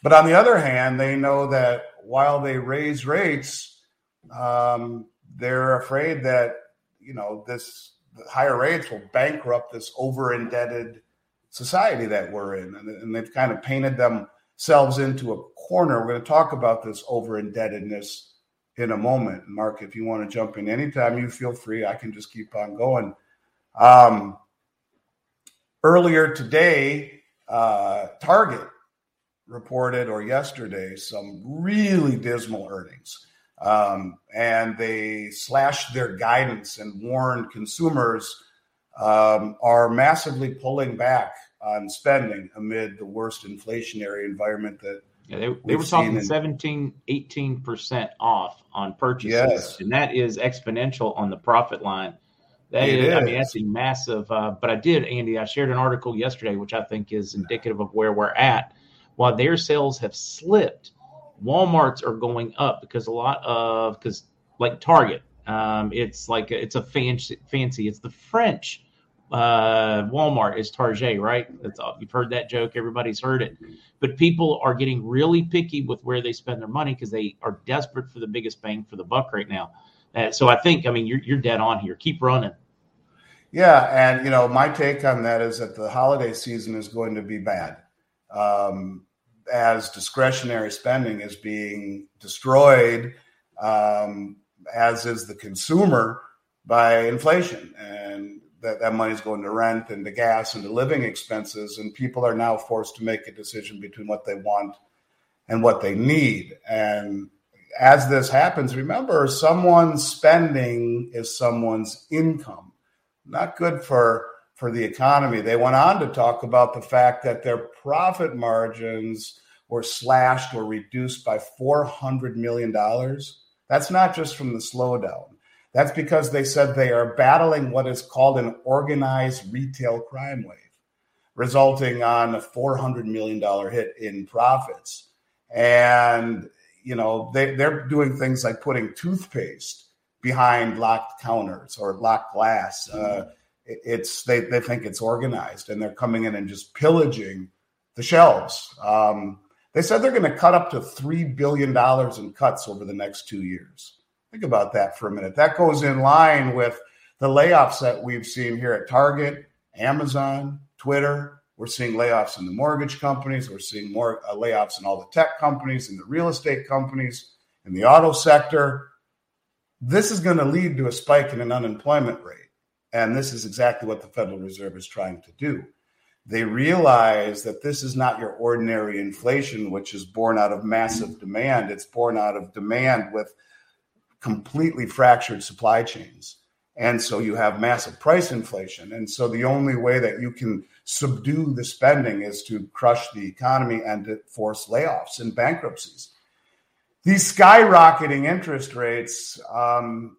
But on the other hand, they know that while they raise rates, um, they're afraid that, you know, this higher rates will bankrupt this over-indebted society that we're in. And, and they've kind of painted themselves into a corner. We're going to talk about this over-indebtedness in a moment. Mark, if you want to jump in anytime, you feel free. I can just keep on going. Um, earlier today, uh, Target reported, or yesterday, some really dismal earnings. Um, and they slashed their guidance and warned consumers um, are massively pulling back on spending amid the worst inflationary environment that yeah, they, they were talking in, seventeen, eighteen percent off on purchases. Yes. And that is exponential on the profit line. That is, is. I mean, that's a massive, uh, but I did, Andy, I shared an article yesterday, which I think is indicative of where we're at. While their sales have slipped, Walmart's are going up because a lot of, because like Target, um, it's like, it's a fancy, fancy. It's the French uh, Walmart is Target, right? That's all. You've heard that joke. Everybody's heard it, but people are getting really picky with where they spend their money because they are desperate for the biggest bang for the buck right now. Uh, so I think, I mean, you're you're dead on here. Keep running. Yeah, and, you know, my take on that is that the holiday season is going to be bad, um, as discretionary spending is being destroyed, um, as is the consumer, by inflation. And that, that money is going to rent and to gas and to living expenses, and people are now forced to make a decision between what they want and what they need. And as this happens, remember, someone's spending is someone's income. Not good for, for the economy. They went on to talk about the fact that their profit margins were slashed or reduced by four hundred million dollars. That's not just from the slowdown. That's because they said they are battling what is called an organized retail crime wave, resulting on a four hundred million dollars hit in profits. And you know, they, they're doing things like putting toothpaste behind locked counters or locked glass. Uh, it, it's they, they think it's organized, and they're coming in and just pillaging the shelves. Um, they said they're going to cut up to three billion dollars in cuts over the next two years. Think about that for a minute. That goes in line with the layoffs that we've seen here at Target, Amazon, Twitter. We're seeing layoffs in the mortgage companies. We're seeing more uh, layoffs in all the tech companies, in the real estate companies, in the auto sector. This is going to lead to a spike in an unemployment rate. And this is exactly what the Federal Reserve is trying to do. They realize that this is not your ordinary inflation, which is born out of massive demand. It's born out of demand with completely fractured supply chains. And so you have massive price inflation. And so the only way that you can subdue the spending is to crush the economy and to force layoffs and bankruptcies. These skyrocketing interest rates um,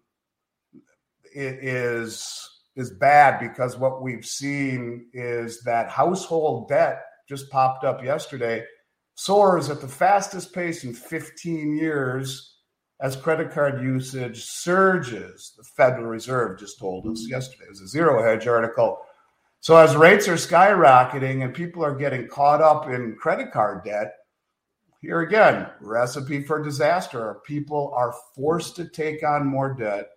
is, is bad because what we've seen is that household debt just popped up yesterday, soars at the fastest pace in fifteen years as credit card usage surges, the Federal Reserve just told us yesterday. It was a Zero Hedge article. So as rates are skyrocketing and people are getting caught up in credit card debt, here again, recipe for disaster. People are forced to take on more debt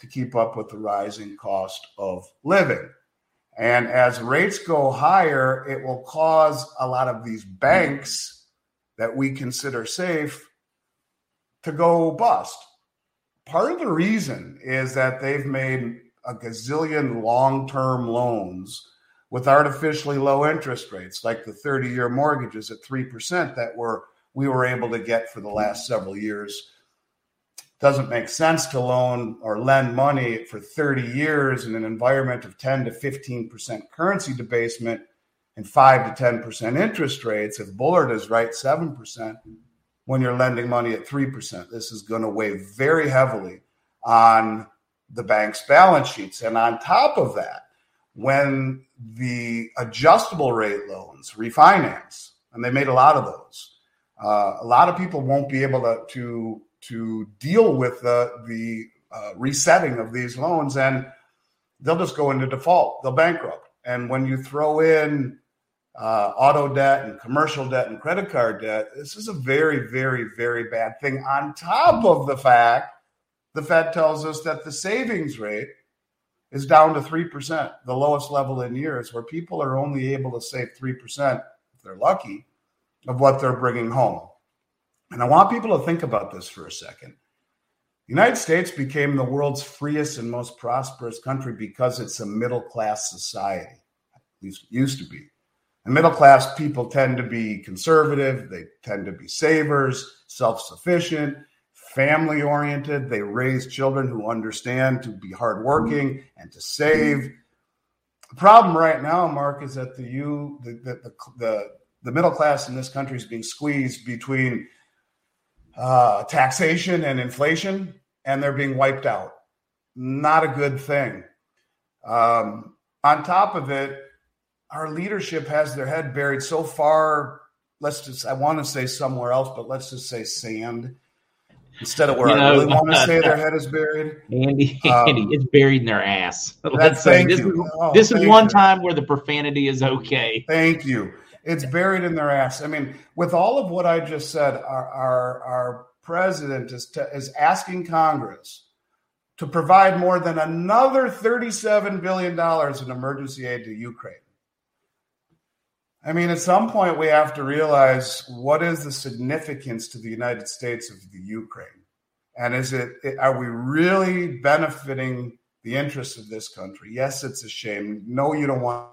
to keep up with the rising cost of living. And as rates go higher, it will cause a lot of these banks that we consider safe to go bust. Part of the reason is that they've made a gazillion long-term loans with artificially low interest rates, like the thirty-year mortgages at three percent that were we were able to get for the last several years. Doesn't make sense to loan or lend money for thirty years in an environment of ten to fifteen percent currency debasement and five to ten percent interest rates. If Bullard is right, seven percent when you're lending money at three percent. This is going to weigh very heavily on the bank's balance sheets. And on top of that, when the adjustable rate loans refinance, and they made a lot of those, uh, a lot of people won't be able to, to to deal with the, the uh, resetting of these loans, and they'll just go into default. They'll bankrupt. And when you throw in uh, auto debt and commercial debt and credit card debt, this is a very, very, very bad thing. On top of the fact, the Fed tells us that the savings rate is down to three percent, the lowest level in years, where people are only able to save three percent, if they're lucky, of what they're bringing home. And I want people to think about this for a second. The United States became the world's freest and most prosperous country because it's a middle-class society, at least it used to be. And middle-class people tend to be conservative. They tend to be savers, self-sufficient, family-oriented. They raise children who understand to be hardworking and to save. The problem right now, Mark, is that the you the the the, the, the middle class in this country is being squeezed between Uh, taxation and inflation, and they're being wiped out. Not a good thing. Um, on top of it, our leadership has their head buried so far, let's just, I want to say somewhere else, but let's just say sand, instead of where you know, I really want to say their head is buried. Andy, um, Andy it's buried in their ass. Let's say this, is, oh, this is one you. time where the profanity is okay. Thank you. It's buried in their ass. I mean, with all of what I just said, our our, our president is to, is asking Congress to provide more than another thirty-seven billion dollars in emergency aid to Ukraine. I mean, at some point we have to realize, what is the significance to the United States of the Ukraine? And is it, are we really benefiting the interests of this country? Yes, it's a shame. No, you don't want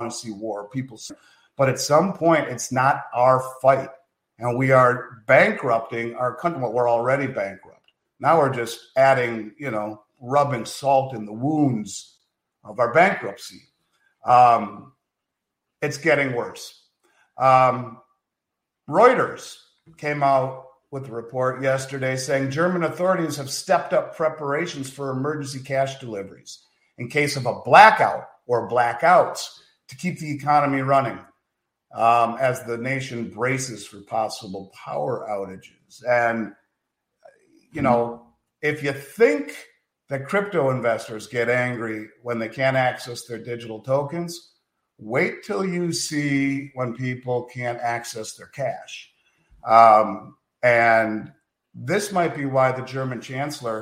to see war, people say, but at some point it's not our fight, and we are bankrupting our country. Well, we're already bankrupt. Now we're just adding, you know, rubbing salt in the wounds of our bankruptcy. Um, it's getting worse. Um, Reuters came out with a report yesterday saying German authorities have stepped up preparations for emergency cash deliveries in case of a blackout or blackouts, to keep the economy running um, as the nation braces for possible power outages. And, you know, if you think that crypto investors get angry when they can't access their digital tokens, wait till you see when people can't access their cash. Um, and this might be why the German chancellor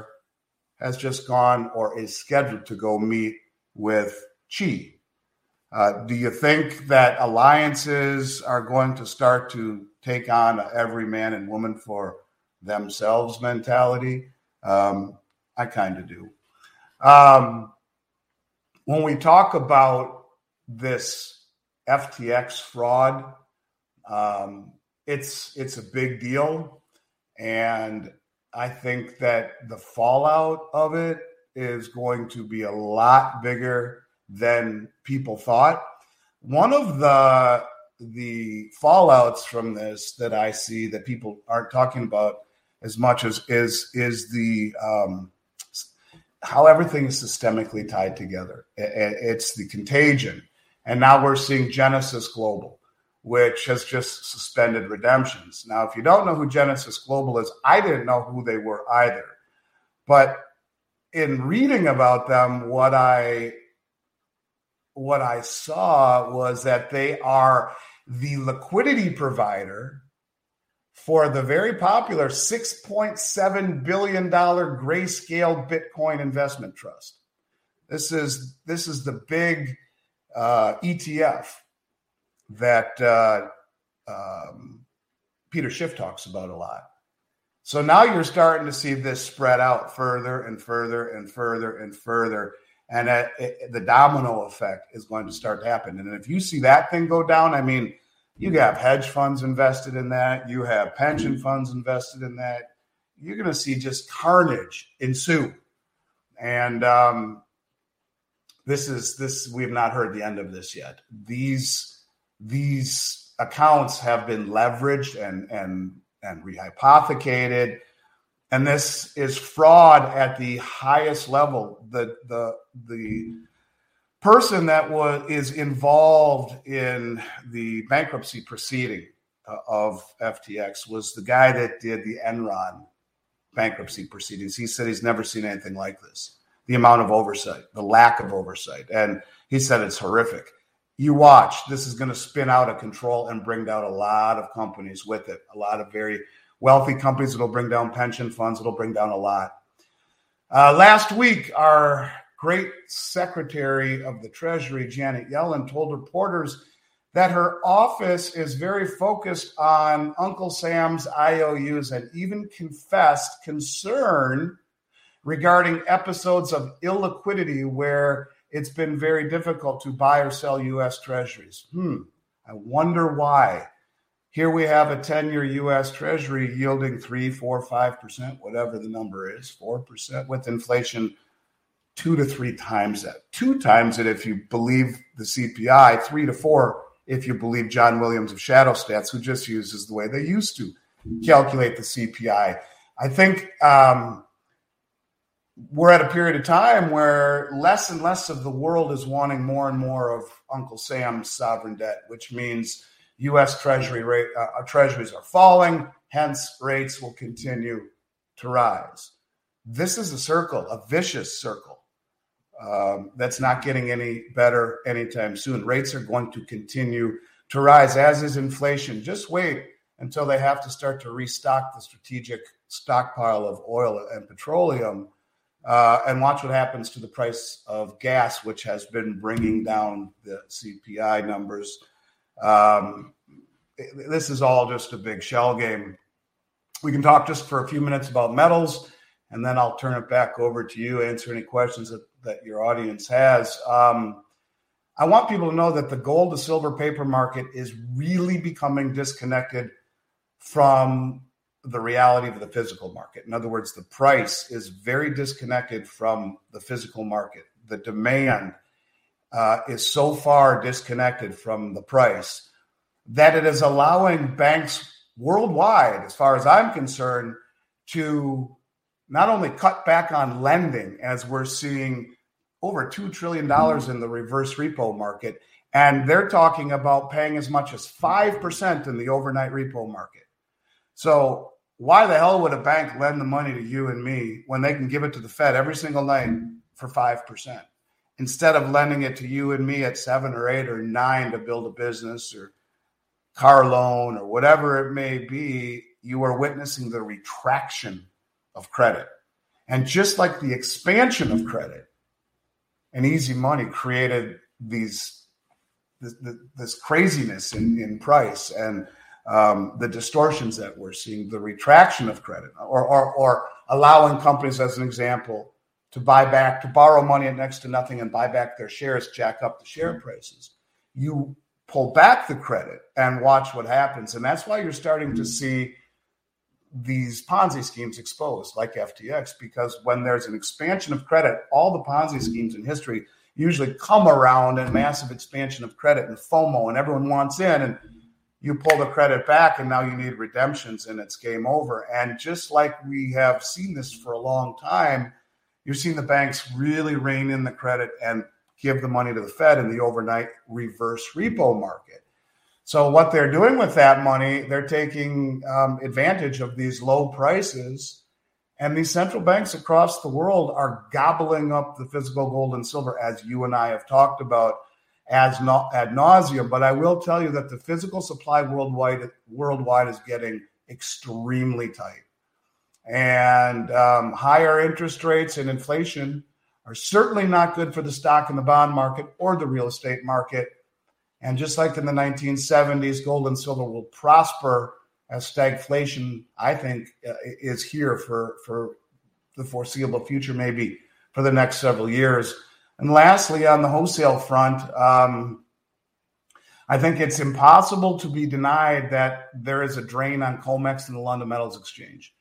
has just gone or is scheduled to go meet with Xi. Uh, do you think that alliances are going to start to take on a every man and woman for themselves mentality? Um, I kind of do. Um, when we talk about this F T X fraud, um, it's it's a big deal. And I think that the fallout of it is going to be a lot bigger than people thought. One of the the fallouts from this that I see that people aren't talking about as much as is is the um, how everything is systemically tied together. It's the contagion, and now we're seeing Genesis Global, which has just suspended redemptions. Now, if you don't know who Genesis Global is, I didn't know who they were either. But in reading about them, what I what I saw was that they are the liquidity provider for the very popular six point seven billion dollars Grayscale Bitcoin investment trust. This is this is the big uh, E T F that uh, um, Peter Schiff talks about a lot. So now you're starting to see this spread out further and further and further and further. And uh, it, the domino effect is going to start to happen. And if you see that thing go down, I mean, you have hedge funds invested in that. You have pension mm-hmm. funds invested in that. You're going to see just carnage ensue. And um, this is this. We have not heard the end of this yet. These these accounts have been leveraged and and. and rehypothecated. And this is fraud at the highest level. The the the person that was is involved in the bankruptcy proceeding of F T X was the guy that did the Enron bankruptcy proceedings. He said he's never seen anything like this. The amount of oversight, the lack of oversight. And he said it's horrific. You watch, this is going to spin out of control and bring down a lot of companies with it, a lot of very wealthy companies. It'll bring down pension funds. It'll bring down a lot. Uh, last week, our great Secretary of the Treasury, Janet Yellen, told reporters that her office is very focused on Uncle Sam's I O Us and even confessed concern regarding episodes of illiquidity where it's been very difficult to buy or sell U S treasuries. Hmm, I wonder why. Here we have a ten-year U S treasury yielding three, four, five percent, whatever the number is, four percent, with inflation two to three times that. Two times it if you believe the C P I, three to four if you believe John Williams of Shadow Stats, who just uses the way they used to calculate the C P I. I think... Um, we're at a period of time where less and less of the world is wanting more and more of Uncle Sam's sovereign debt, which means U S Treasury rate, uh, treasuries are falling, hence rates will continue to rise. This is a circle, a vicious circle, um, that's not getting any better anytime soon. Rates are going to continue to rise, as is inflation. Just wait until they have to start to restock the strategic stockpile of oil and petroleum. Uh, and watch what happens to the price of gas, which has been bringing down the C P I numbers. Um, this is all just a big shell game. We can talk just for a few minutes about metals, and then I'll turn it back over to you, answer any questions that, that your audience has. Um, I want people to know that the gold to silver paper market is really becoming disconnected from the reality of the physical market. In other words, the price is very disconnected from the physical market. The demand uh, is so far disconnected from the price that it is allowing banks worldwide, as far as I'm concerned, to not only cut back on lending, as we're seeing over two trillion dollars in the reverse repo market, and they're talking about paying as much as five percent in the overnight repo market. So why the hell would a bank lend the money to you and me when they can give it to the Fed every single night for five percent instead of lending it to you and me at seven or eight or nine to build a business or car loan or whatever it may be? You are witnessing the retraction of credit. And just like the expansion of credit and easy money created these this, this craziness in, in price and Um, the distortions that we're seeing, the retraction of credit, or, or, or allowing companies, as an example, to buy back, to borrow money at next to nothing and buy back their shares, jack up the share prices. You pull back the credit and watch what happens. And that's why you're starting to see these Ponzi schemes exposed, like F T X, because when there's an expansion of credit, all the Ponzi schemes in history usually come around in massive expansion of credit and FOMO, and everyone wants in, and you pull the credit back, and now you need redemptions, and it's game over. And just like we have seen this for a long time, you're seeing the banks really rein in the credit and give the money to the Fed in the overnight reverse repo market. So what they're doing with that money, they're taking um, advantage of these low prices, and these central banks across the world are gobbling up the physical gold and silver, as you and I have talked about as no, ad nauseum. But I will tell you that the physical supply worldwide worldwide is getting extremely tight, and um, higher interest rates and inflation are certainly not good for the stock and the bond market or the real estate market. And just like in the nineteen seventies, gold and silver will prosper as stagflation, I think, is here for, for the foreseeable future, maybe for the next several years. And lastly, on the wholesale front, um, I think it's impossible to be denied that there is a drain on COMEX and the London Metals Exchange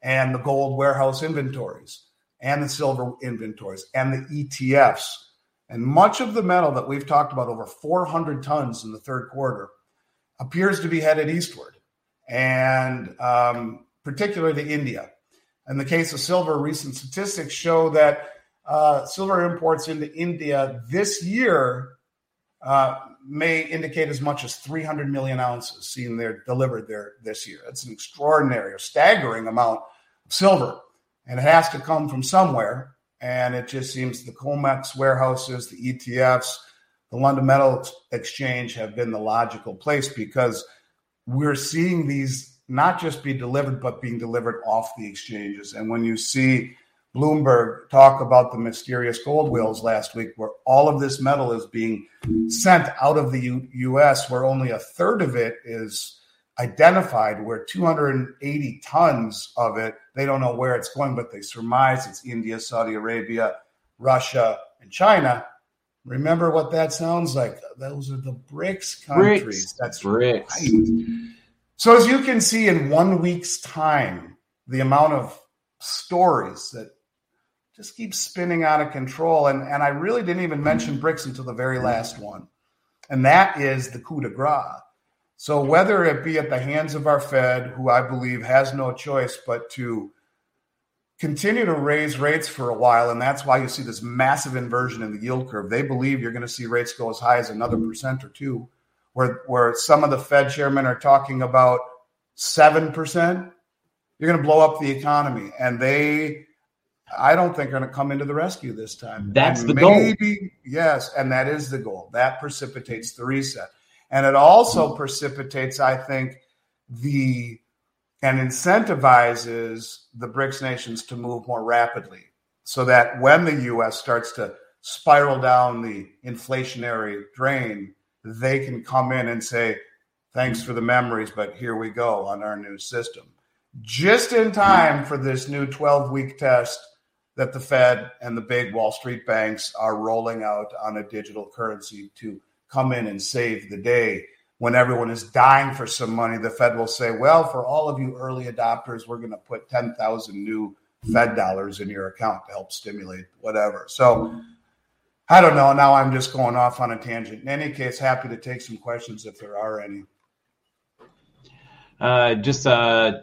and the gold warehouse inventories and the silver inventories and the E T Fs. And much of the metal that we've talked about, over four hundred tons in the third quarter, appears to be headed eastward, and um, particularly to India. In the case of silver, recent statistics show that uh, silver imports into India this year uh, may indicate as much as three hundred million ounces seen there delivered there this year. It's an extraordinary or staggering amount of silver. And it has to come from somewhere. And it just seems the COMEX warehouses, the E T Fs, the London Metal Exchange have been the logical place, because we're seeing these not just be delivered, but being delivered off the exchanges. And when you see Bloomberg talk about the mysterious gold wheels last week, where all of this metal is being sent out of the U- U.S., where only a third of it is identified, where two hundred eighty tons of it, they don't know where it's going, but they surmise it's India, Saudi Arabia, Russia, and China. Remember what that sounds like. Those are the BRICS countries. BRICS. That's BRICS. Right. So as you can see, in one week's time, the amount of stories that just keep spinning out of control. And, and I really didn't even mention BRICS until the very last one. And that is the coup de grace. So whether it be at the hands of our Fed, who I believe has no choice but to continue to raise rates for a while, and that's why you see this massive inversion in the yield curve. They believe you're going to see rates go as high as another percent or two, where, where some of the Fed chairmen are talking about seven percent. You're going to blow up the economy. And they, I don't think, are going to come into the rescue this time. That's and the maybe, goal. Yes, and that is the goal. That precipitates the reset. And it also precipitates, I think, the and incentivizes the BRICS nations to move more rapidly, so that when the U S starts to spiral down the inflationary drain, they can come in and say, thanks for the memories, but here we go on our new system. Just in time for this new twelve-week test that the Fed and the big Wall Street banks are rolling out on a digital currency to come in and save the day. When everyone is dying for some money, the Fed will say, well, for all of you early adopters, we're going to put ten thousand new Fed dollars in your account to help stimulate whatever. So I don't know. Now I'm just going off on a tangent. In any case, happy to take some questions if there are any. Uh, just, uh,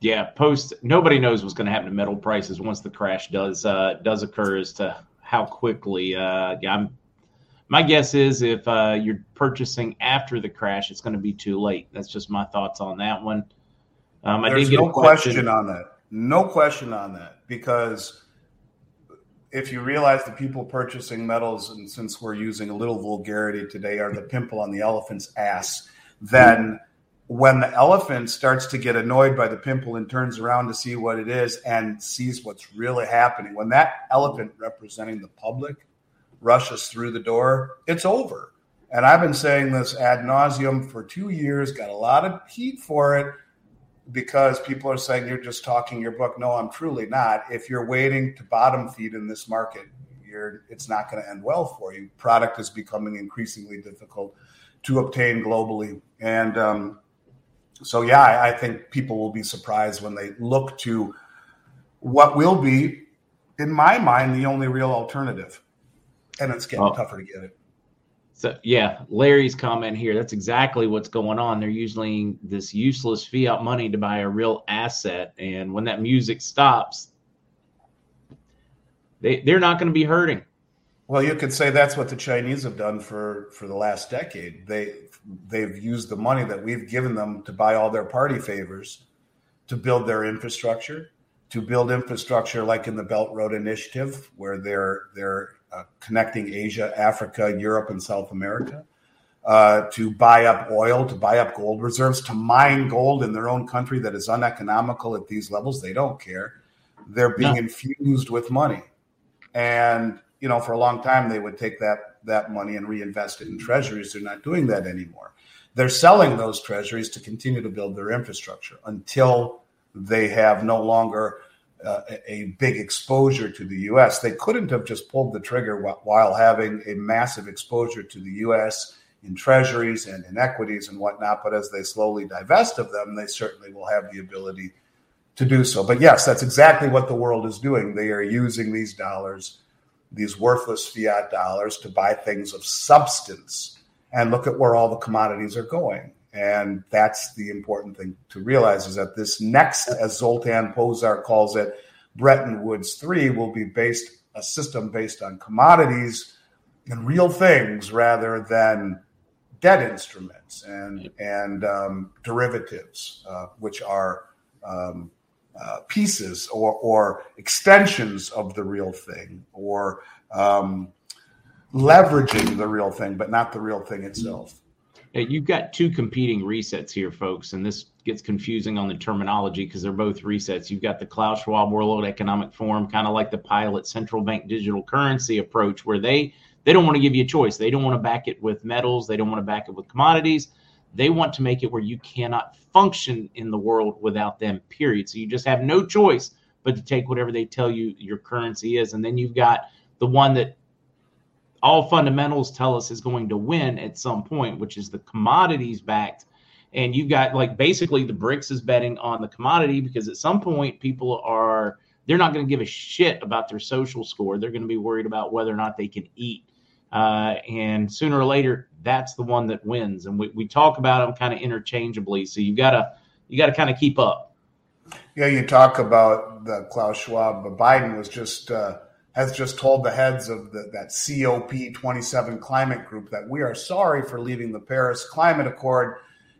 yeah, post. Nobody knows what's going to happen to metal prices once the crash does uh, does occur as to how quickly. Uh, yeah, I'm. My guess is if uh, you're purchasing after the crash, it's going to be too late. That's just my thoughts on that one. Um, I There's did get no a question. question on that. No question on that, because if you realize the people purchasing metals, and since we're using a little vulgarity today, are the pimple on the elephant's ass, then when the elephant starts to get annoyed by the pimple and turns around to see what it is and sees what's really happening, when that elephant representing the public rushes through the door, it's over. And I've been saying this ad nauseum for two years, got a lot of heat for it, because people are saying, you're just talking your book. No, I'm truly not. If you're waiting to bottom feed in this market, you're, it's not going to end well for you. Product is becoming increasingly difficult to obtain globally. And um, so, yeah, I, I think people will be surprised when they look to what will be, in my mind, the only real alternative. And it's getting oh. tougher to get it. So, yeah, Larry's comment here. That's exactly what's going on. They're using this useless fiat money to buy a real asset. And when that music stops, they, they're not going to be hurting. Well, you could say that's what the Chinese have done for, for the last decade. They, they've used the money that we've given them to buy all their party favors, to build their infrastructure, to build infrastructure like in the Belt Road Initiative, where they're, they're uh, connecting Asia, Africa, Europe, and South America, uh, to buy up oil, to buy up gold reserves, to mine gold in their own country that is uneconomical at these levels. They don't care. They're being no. infused with money. And, you know, for a long time, they would take that, that money and reinvest it in treasuries. They're not doing that anymore. They're selling those treasuries to continue to build their infrastructure until they have no longer uh, a big exposure to the U S. They couldn't have just pulled the trigger while having a massive exposure to the U S in treasuries and in equities and whatnot. But as they slowly divest of them, they certainly will have the ability to do so. But yes, that's exactly what the world is doing. They are using these dollars, these worthless fiat dollars, to buy things of substance, and look at where all the commodities are going. And that's the important thing to realize, is that this next, as Zoltan Pozar calls it, Bretton Woods three will be based, a system based on commodities and real things rather than debt instruments and, and um, derivatives, uh, which are um, Uh, pieces or, or extensions of the real thing, or um, leveraging the real thing, but not the real thing itself. You've got two competing resets here, folks, and this gets confusing on the terminology because they're both resets. You've got the Klaus Schwab World Economic Forum, kind of like the pilot central bank digital currency approach, where they, they don't want to give you a choice. They don't want to back it with metals. They don't want to back it with commodities. They want to make it where you cannot function in the world without them, period. So you just have no choice but to take whatever they tell you your currency is. And then you've got the one that all fundamentals tell us is going to win at some point, which is the commodities backed. And you've got, like, basically the BRICS is betting on the commodity, because at some point people are, they're not going to give a shit about their social score. They're going to be worried about whether or not they can eat. Uh, and sooner or later, that's the one that wins. And we, we talk about them kind of interchangeably. So you gotta you gotta kind of keep up. Yeah, you talk about the Klaus Schwab, but Biden was just uh, has just told the heads of the, that C O P twenty-seven climate group that we are sorry for leaving the Paris Climate Accord,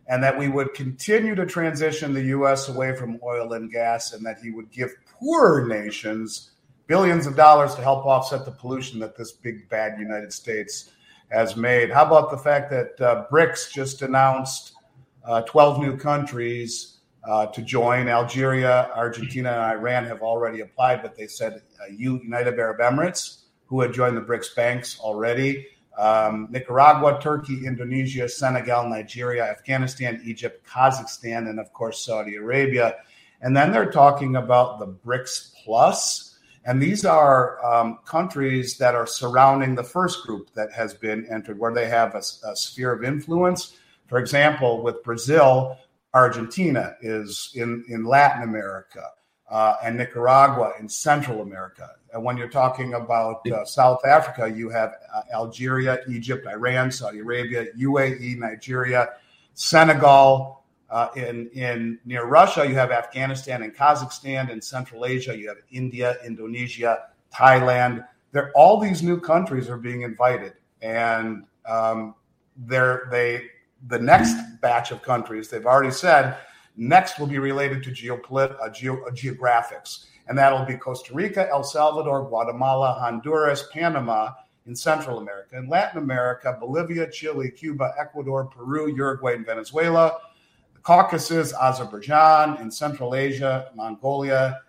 and that we would continue to transition the U S away from oil and gas, and that he would give poorer nations billions of dollars to help offset the pollution that this big, bad United States has made. How about the fact that uh, BRICS just announced uh, twelve new countries uh, to join? Algeria, Argentina, and Iran have already applied, but they said uh, United Arab Emirates, who had joined the BRICS banks already, um, Nicaragua, Turkey, Indonesia, Senegal, Nigeria, Afghanistan, Egypt, Kazakhstan, and, of course, Saudi Arabia. And then they're talking about the BRICS Plus. And these are um, countries that are surrounding the first group that has been entered, where they have a, a sphere of influence. For example, with Brazil, Argentina is in, in Latin America, uh, and Nicaragua in Central America. And when you're talking about uh, South Africa, you have uh, Algeria, Egypt, Iran, Saudi Arabia, U A E, Nigeria, Senegal. Uh, in, in near Russia, you have Afghanistan and Kazakhstan. In Central Asia, you have India, Indonesia, Thailand. They're, all these new countries are being invited. And um, they're, they the next batch of countries, they've already said, next will be related to geopolit- uh, geo- uh, geographics. And that'll be Costa Rica, El Salvador, Guatemala, Honduras, Panama in Central America. In Latin America, Bolivia, Chile, Cuba, Ecuador, Peru, Uruguay, and Venezuela. Caucasus, Azerbaijan, in Central Asia, Mongolia,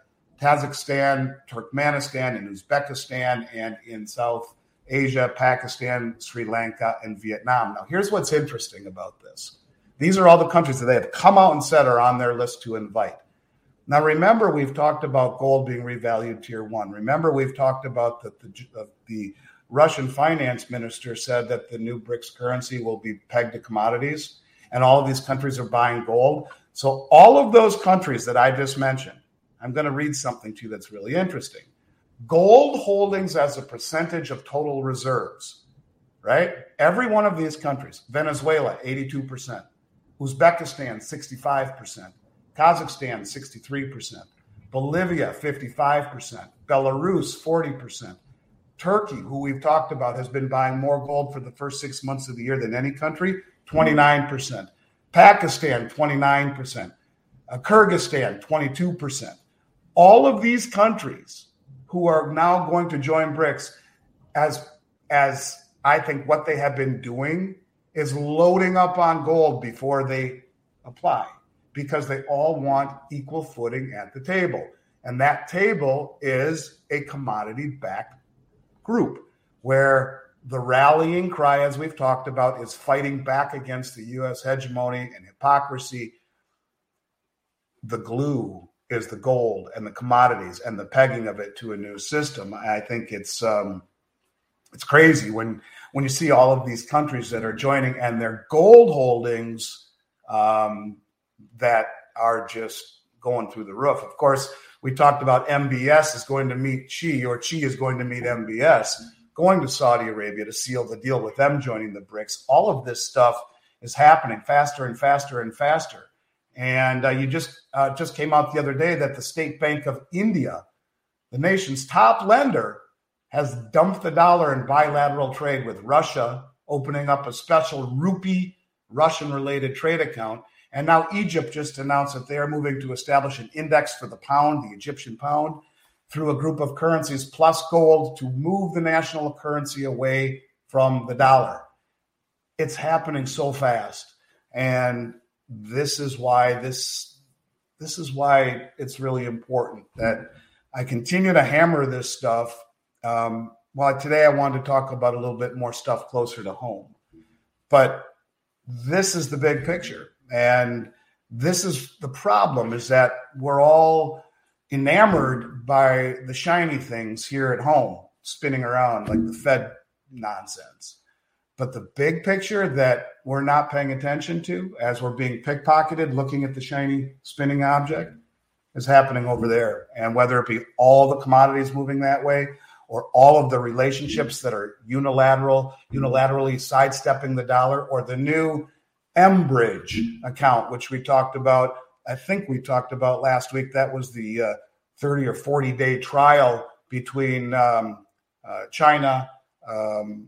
Kazakhstan, Turkmenistan, and Uzbekistan, and in South Asia, Pakistan, Sri Lanka, and Vietnam. Now, here's what's interesting about this. These are all the countries that they have come out and said are on their list to invite. Now, remember, we've talked about gold being revalued tier one. Remember, we've talked about that the, the, the Russian finance minister said that the new BRICS currency will be pegged to commodities. And all of these countries are buying gold. So all of those countries that I just mentioned, I'm going to read something to you that's really interesting. Gold holdings as a percentage of total reserves, right? Every one of these countries, Venezuela, eighty-two percent, Uzbekistan, sixty-five percent, Kazakhstan, sixty-three percent, Bolivia, fifty-five percent, Belarus, forty percent, Turkey, who we've talked about, has been buying more gold for the first six months of the year than any country, twenty-nine percent. Pakistan, twenty-nine percent. Kyrgyzstan, twenty-two percent. All of these countries who are now going to join BRICS, as as I think what they have been doing is loading up on gold before they apply, because they all want equal footing at the table. And that table is a commodity-backed group where the rallying cry, as we've talked about, is fighting back against the U S hegemony and hypocrisy. The glue is the gold and the commodities and the pegging of it to a new system. I think it's um, it's crazy when when you see all of these countries that are joining and their gold holdings um, that are just going through the roof. Of course, we talked about M B S is going to meet Xi, or Xi is going to meet M B S, going to Saudi Arabia to seal the deal with them joining the BRICS. All of this stuff is happening faster and faster and faster. And uh, you just uh, just came out the other day that the State Bank of India, the nation's top lender, has dumped the dollar in bilateral trade with Russia, opening up a special rupee Russian-related trade account. And now Egypt just announced that they are moving to establish an index for the pound, the Egyptian pound, through a group of currencies plus gold to move the national currency away from the dollar. It's happening so fast. And This is why this this is why it's really important that I continue to hammer this stuff. Um, well, today I wanted to talk about a little bit more stuff closer to home, but this is the big picture, and this is the problem: is that we're all enamored by the shiny things here at home, spinning around like the Fed nonsense. But the big picture that we're not paying attention to, as we're being pickpocketed, looking at the shiny spinning object, is happening over there. And whether it be all the commodities moving that way or all of the relationships that are unilateral, unilaterally sidestepping the dollar, or the new M-Bridge account, which we talked about, I think we talked about last week. That was the uh, thirty or forty-day trial between um, uh, China, um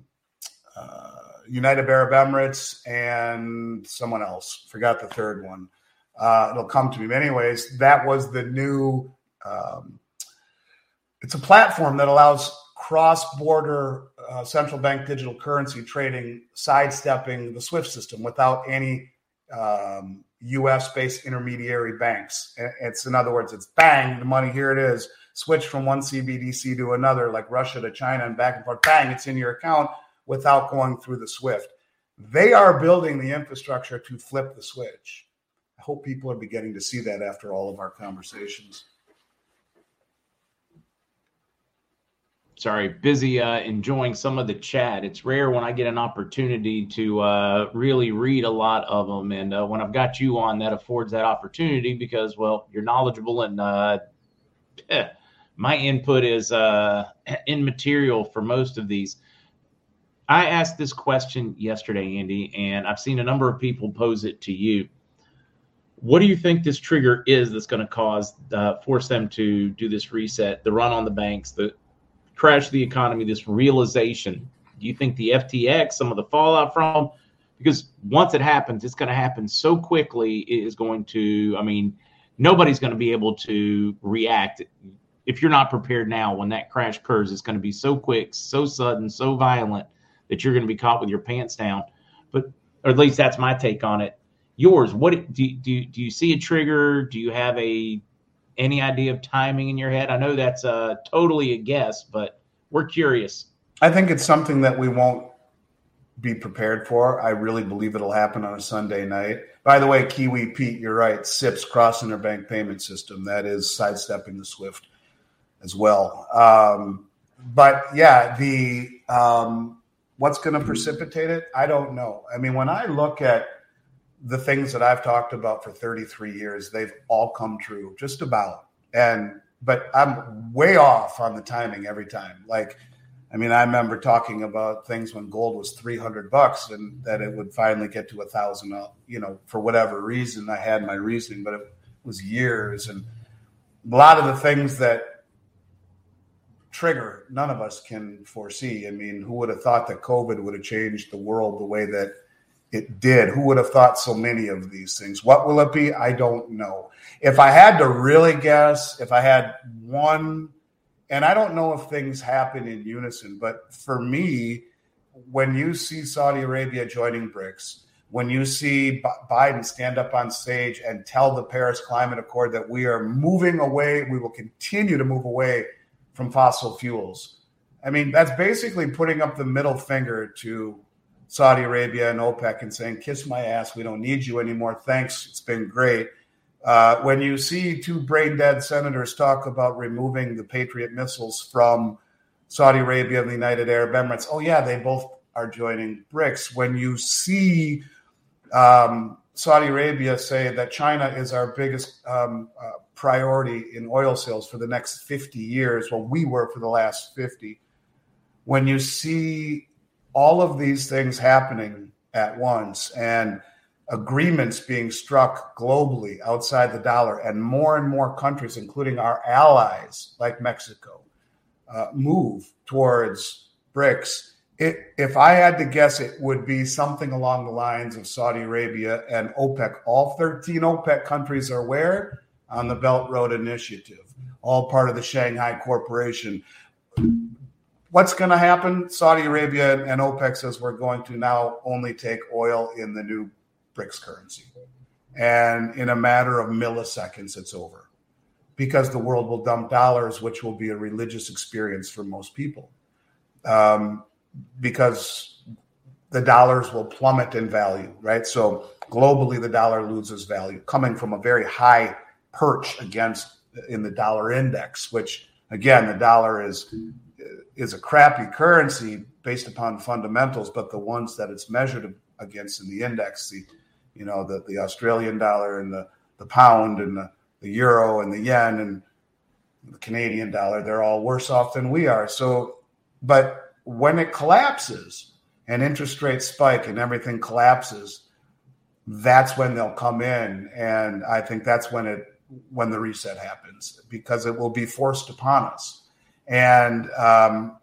Uh, United Arab Emirates, and someone else. Forgot the third one. Uh, it'll come to me. But anyways, that was the new um, – it's a platform that allows cross-border uh, central bank digital currency trading, sidestepping the SWIFT system without any um, U S-based intermediary banks. It's, in other words, it's bang, the money, here it is. Switch from one C B D C to another, like Russia to China and back and forth. Bang, it's in your account, without going through the SWIFT. They are building the infrastructure to flip the switch. I hope people are beginning to see that after all of our conversations. Sorry, busy uh, enjoying some of the chat. It's rare when I get an opportunity to uh, really read a lot of them. And uh, when I've got you on, that affords that opportunity because, well, you're knowledgeable and uh, my input is uh, immaterial for most of these. I asked this question yesterday, Andy, and I've seen a number of people pose it to you. What do you think this trigger is that's going to cause, uh, force them to do this reset, the run on the banks, the crash of the economy, this realization? Do you think the F T X, some of the fallout from, because once it happens, it's going to happen so quickly, it is going to, I mean, nobody's going to be able to react. If you're not prepared now, when that crash occurs, it's going to be so quick, so sudden, so violent, that you're going to be caught with your pants down. But, or at least that's my take on it. Yours, what do you, do you, do you see a trigger? Do you have a any idea of timing in your head? I know that's uh, totally a guess, but we're curious. I think it's something that we won't be prepared for. I really believe it'll happen on a Sunday night. By the way, Kiwi Pete, you're right. S I P's crossing their bank payment system. That is sidestepping the SWIFT as well. Um, but, yeah, the um, – what's going to precipitate it? I don't know. I mean, when I look at the things that I've talked about for thirty-three years, they've all come true, just about. And but I'm way off on the timing every time. Like, I mean, I remember talking about things when gold was three hundred bucks and that it would finally get to a thousand, you know, for whatever reason. I had my reasoning, but it was years. And a lot of the things that trigger none of us can foresee. I mean, who would have thought that COVID would have changed the world the way that it did? Who would have thought so many of these things? What will it be? I don't know. If I had to really guess, if I had one, and I don't know if things happen in unison, but for me, when you see Saudi Arabia joining BRICS, when you see B- Biden stand up on stage and tell the Paris Climate Accord that we are moving away, we will continue to move away from fossil fuels. I mean, that's basically putting up the middle finger to Saudi Arabia and OPEC and saying, kiss my ass, we don't need you anymore. Thanks, it's been great. Uh, when you see two brain-dead senators talk about removing the Patriot missiles from Saudi Arabia and the United Arab Emirates, oh yeah, they both are joining BRICS. When you see um, Saudi Arabia say that China is our biggest um, uh, priority in oil sales for the next fifty years, well, we were for the last fifty. When you see all of these things happening at once and agreements being struck globally outside the dollar, and more and more countries, including our allies like Mexico, uh, move towards BRICS. It, if I had to guess, it would be something along the lines of Saudi Arabia and OPEC. All thirteen OPEC countries are where? On the Belt Road Initiative, all part of the Shanghai Corporation. What's going to happen? Saudi Arabia and OPEC says we're going to now only take oil in the new BRICS currency. And in a matter of milliseconds, it's over. Because the world will dump dollars, which will be a religious experience for most people. Um, because the dollars will plummet in value, right? So globally, the dollar loses value, coming from a very high perch against in the dollar index, which, again, the dollar is... is a crappy currency based upon fundamentals, but the ones that it's measured against in the index, the, you know, the, the Australian dollar and the, the pound and the, the euro and the yen and the Canadian dollar, they're all worse off than we are. So, but when it collapses and interest rates spike and everything collapses, that's when they'll come in. And I think that's when it, when the reset happens, because it will be forced upon us. And um,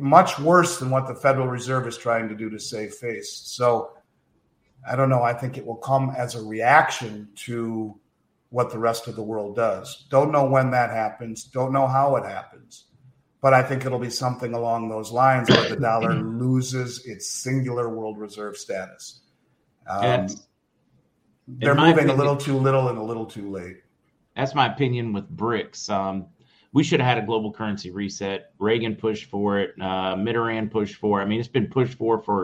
much worse than what the Federal Reserve is trying to do to save face. So I don't know. I think it will come as a reaction to what the rest of the world does. Don't know when that happens. Don't know how it happens. But I think it'll be something along those lines where the dollar loses its singular world reserve status. Um, they're moving opinion, a little too little and a little too late. That's my opinion with BRICS. Um We should have had a global currency reset. Reagan pushed for it. Uh, Mitterrand pushed for it. I mean, it's been pushed for for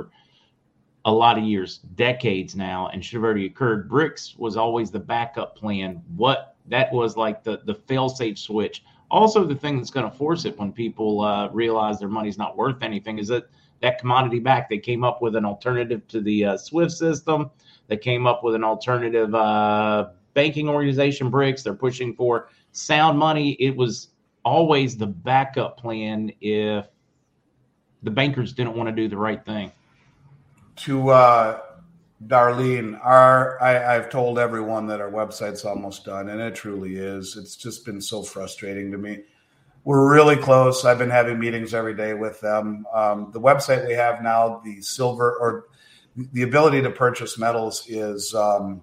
a lot of years, decades now, and should have already occurred. BRICS was always the backup plan. What that was like the, the fail-safe switch. Also, the thing that's going to force it when people uh, realize their money's not worth anything is that that commodity back. They came up with an alternative to the uh, SWIFT system. They came up with an alternative uh, banking organization, BRICS. They're pushing for sound money. It was always the backup plan if the bankers didn't want to do the right thing. To uh, Darlene, our, I, I've told everyone that our website's almost done, and it truly is. It's just been so frustrating to me. We're really close. I've been having meetings every day with them. Um, the website we have now, the silver or the ability to purchase metals is um,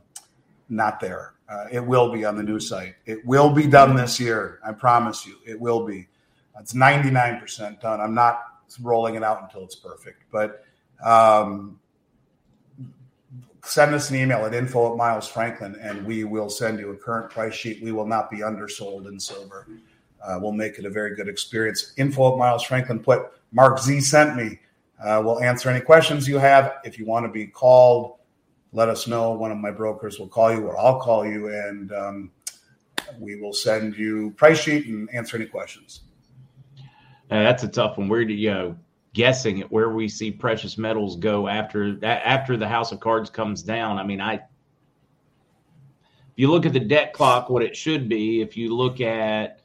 not there. Uh, it will be on the new site. It will be done this year. I promise you, it will be. It's ninety-nine percent done. I'm not rolling it out until it's perfect. But um, send us an email at info at Miles Franklin, and we will send you a current price sheet. We will not be undersold in silver. Uh, we'll make it a very good experience. Info at Miles Franklin. Put Mark Z sent me. Uh, we'll answer any questions you have. If you want to be called, let us know. One of my brokers will call you, or I'll call you, and um, we will send you price sheet and answer any questions. Uh, that's a tough one. We're you know, guessing at where we see precious metals go after after the house of cards comes down. I mean, I if you look at the debt clock, what it should be. If you look at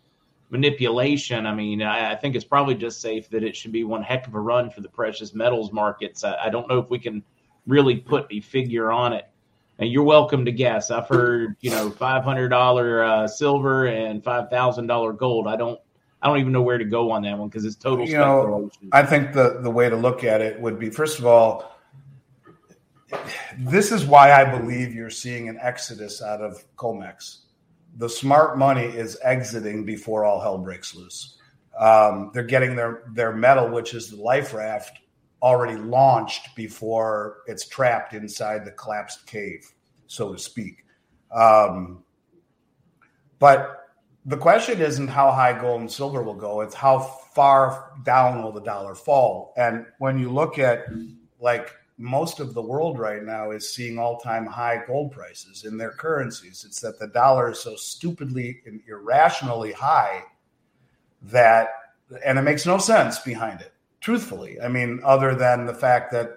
manipulation, I mean, I, I think it's probably just safe that it should be one heck of a run for the precious metals markets. I, I don't know if we can really put a figure on it. And you're welcome to guess. I've heard, you know, five hundred dollars uh, silver and five thousand dollars gold. I don't, I don't even know where to go on that one because it's total you speculation. Know, I think the, the way to look at it would be, first of all, this is why I believe you're seeing an exodus out of COMEX. The smart money is exiting before all hell breaks loose. Um, they're getting their, their metal, which is the life raft, already launched before it's trapped inside the collapsed cave, so to speak. Um, but the question isn't how high gold and silver will go. It's how far down will the dollar fall. And when you look at, like, most of the world right now is seeing all-time high gold prices in their currencies. It's that the dollar is so stupidly and irrationally high that, and it makes no sense behind it, truthfully. I mean, other than the fact that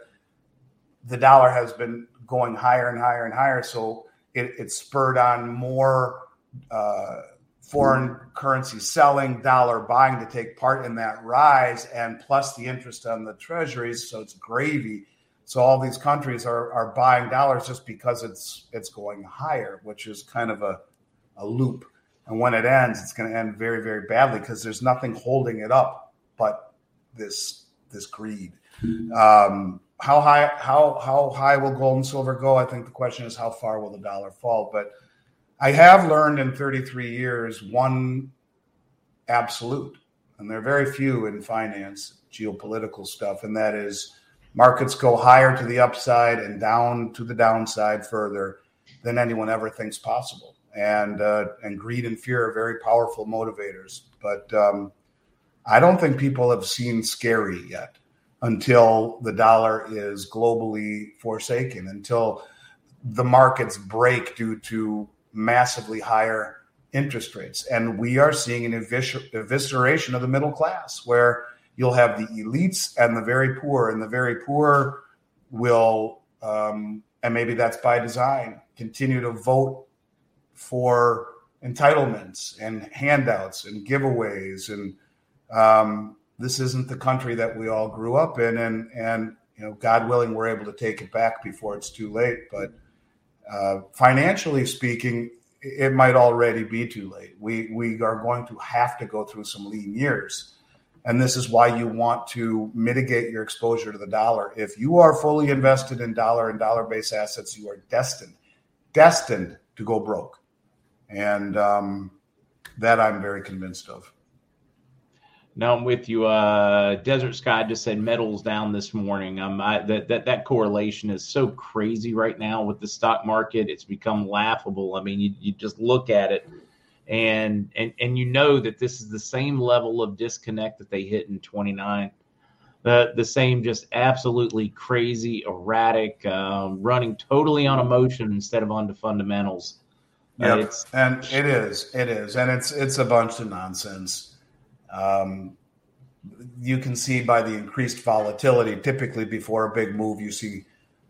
the dollar has been going higher and higher and higher, so it, it spurred on more uh, foreign mm. currency selling, dollar buying to take part in that rise, and plus the interest on the treasuries, so it's gravy. So all these countries are, are buying dollars just because it's it's going higher, which is kind of a, a loop. And when it ends, it's going to end very, very badly because there's nothing holding it up but this this greed. Um, how high how how high will gold and silver go? I think the question is how far will the dollar fall? But I have learned in thirty-three years one absolute, and there are very few in finance, geopolitical stuff, and that is markets go higher to the upside and down to the downside further than anyone ever thinks possible. And uh, and greed and fear are very powerful motivators. But um, I don't think people have seen scary yet until the dollar is globally forsaken, until the markets break due to massively higher interest rates. And we are seeing an eviscer- evisceration of the middle class where you'll have the elites and the very poor, and the very poor will, um, and maybe that's by design, continue to vote for entitlements and handouts and giveaways. And um, this isn't the country that we all grew up in. And, and you know, God willing, we're able to take it back before it's too late. But uh, financially speaking, it might already be too late. We we are going to have to go through some lean years. And this is why you want to mitigate your exposure to the dollar. If you are fully invested in dollar and dollar-based assets, you are destined, destined to go broke. And um, that I'm very convinced of. Now I'm with you. Uh, Desert Sky just said metals down this morning. Um, I, that, that that correlation is so crazy right now with the stock market. It's become laughable. I mean, you, you just look at it. And, and and you know that this is the same level of disconnect that they hit in twenty-nine, the the same just absolutely crazy, erratic, um, running totally on emotion instead of on the fundamentals. Yeah, and it is, it is, and it's it's a bunch of nonsense. Um, you can see by the increased volatility. Typically, before a big move, you see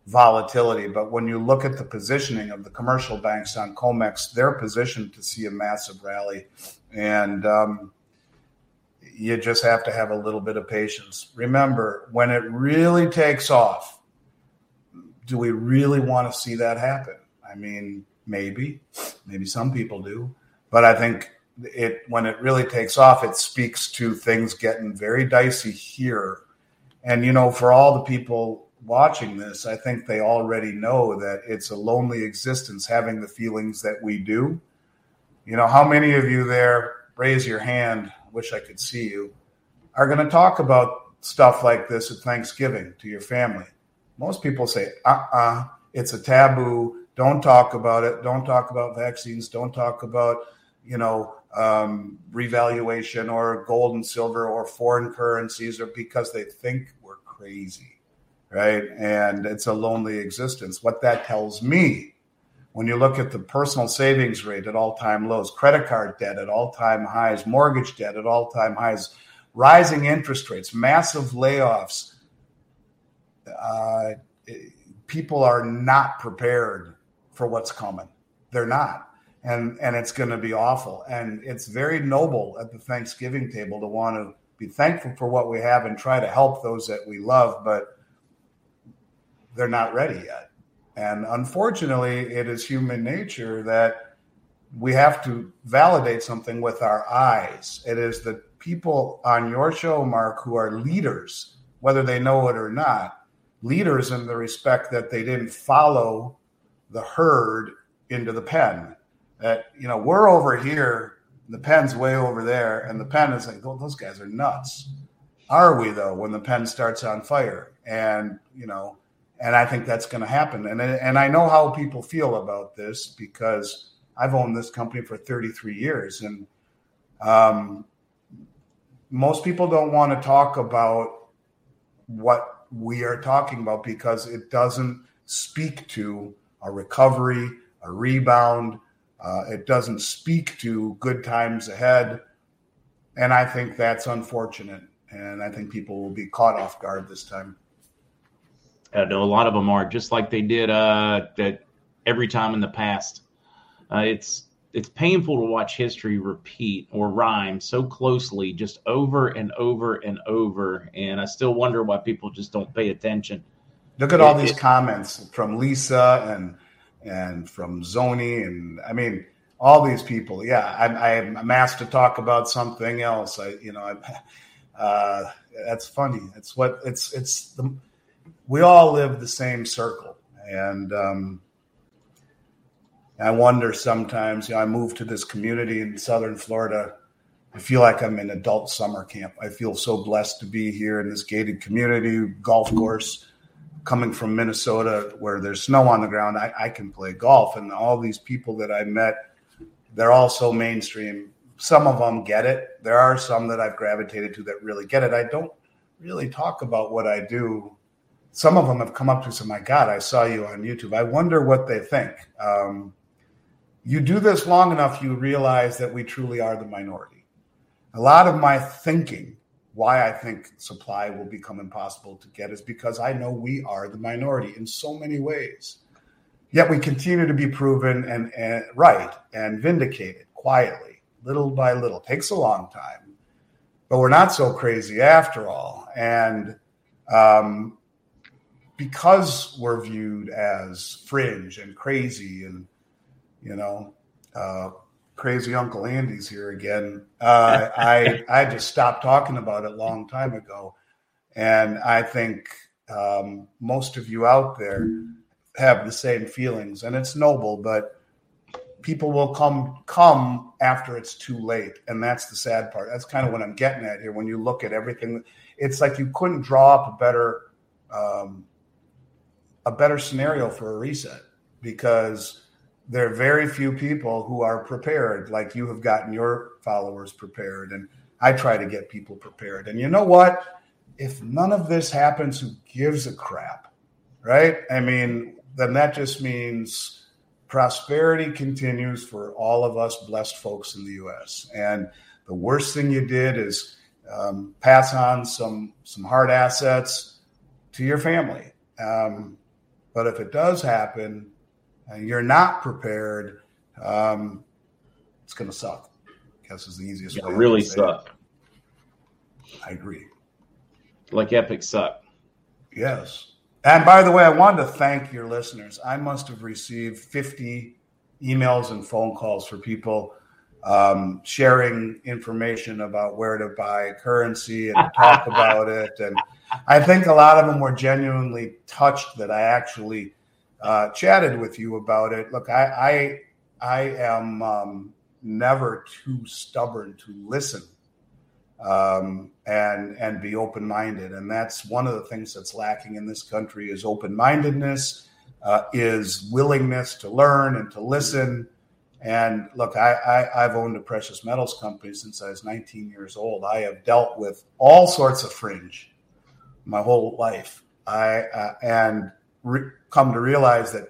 volatility, but when you look at the positioning of the commercial banks on COMEX, they're positioned to see a massive rally, and um, you just have to have a little bit of patience. Remember, when it really takes off, do we really want to see that happen? I mean, maybe, maybe some people do, but I think it when it really takes off, it speaks to things getting very dicey here, and you know, for all the people watching this, I think they already know that it's a lonely existence having the feelings that we do. You know, how many of you there, raise your hand, wish I could see you, are going to talk about stuff like this at Thanksgiving to your family? Most people say, uh-uh, it's a taboo. Don't talk about it. Don't talk about vaccines. Don't talk about, you know, um, revaluation or gold and silver or foreign currencies, or because they think we're crazy. Right. And it's a lonely existence. What that tells me, when you look at the personal savings rate at all-time lows, credit card debt at all-time highs, mortgage debt at all-time highs, rising interest rates, massive layoffs, uh, people are not prepared for what's coming. They're not. And, and it's going to be awful. And it's very noble at the Thanksgiving table to want to be thankful for what we have and try to help those that we love. But they're not ready yet. And unfortunately, it is human nature that we have to validate something with our eyes. It is the people on your show, Mark, who are leaders, whether they know it or not, leaders in the respect that they didn't follow the herd into the pen. That, you know, we're over here, the pen's way over there, and the pen is like, oh, those guys are nuts. Are we, though, when the pen starts on fire? And, you know, and I think that's going to happen. And, and I know how people feel about this because I've owned this company for thirty-three years. And um, most people don't want to talk about what we are talking about because it doesn't speak to a recovery, a rebound. Uh, it doesn't speak to good times ahead. And I think that's unfortunate. And I think people will be caught off guard this time. I know a lot of them are, just like they did uh, that every time in the past. Uh, it's it's painful to watch history repeat or rhyme so closely, just over and over and over. And I still wonder why people just don't pay attention. Look at it, all these it, comments from Lisa and and from Zoni, and I mean all these people. Yeah, I, I'm asked to talk about something else. I you know I uh, that's funny. It's what it's it's the, we all live the same circle, and. Um, I wonder sometimes, you know, I moved to this community in Southern Florida. I feel like I'm in adult summer camp. I feel so blessed to be here in this gated community, golf course, coming from Minnesota where there's snow on the ground. I, I can play golf. And all these people that I met, they're all so mainstream. Some of them get it. There are some that I've gravitated to that really get it. I don't really talk about what I do. Some of them have come up to me and said, my God, I saw you on YouTube. I wonder what they think. Um, You do this long enough, you realize that we truly are the minority. A lot of my thinking, why I think supply will become impossible to get, is because I know we are the minority in so many ways. Yet we continue to be proven and, and right and vindicated quietly, little by little. Takes a long time, but we're not so crazy after all. And um, because we're viewed as fringe and crazy and You know, uh, crazy Uncle Andy's here again. Uh, I I just stopped talking about it a long time ago. And I think um, most of you out there have the same feelings. And it's noble, but people will come come after it's too late. And that's the sad part. That's kind of what I'm getting at here. When you look at everything, it's like you couldn't draw up a better, um, a better scenario for a reset because there are very few people who are prepared, like you have gotten your followers prepared. And I try to get people prepared. And you know what? If none of this happens, who gives a crap, right? I mean, then that just means prosperity continues for all of us blessed folks in the U S. And the worst thing you did is um, pass on some, some hard assets to your family. Um, but if it does happen, and you're not prepared, um, it's going to suck. I guess is the easiest yeah, way. It really suck. It. I agree. Like epic suck. Yes. And by the way, I wanted to thank your listeners. I must have received fifty emails and phone calls for people um, sharing information about where to buy currency and talk about it. And I think a lot of them were genuinely touched that I actually Uh, chatted with you about it. Look, I I, I am um, never too stubborn to listen um, and and be open-minded, and that's one of the things that's lacking in this country is open-mindedness, uh, is willingness to learn and to listen. And look, I, I I've owned a precious metals company since I was nineteen years old. I have dealt with all sorts of fringe my whole life. I uh, and come to realize that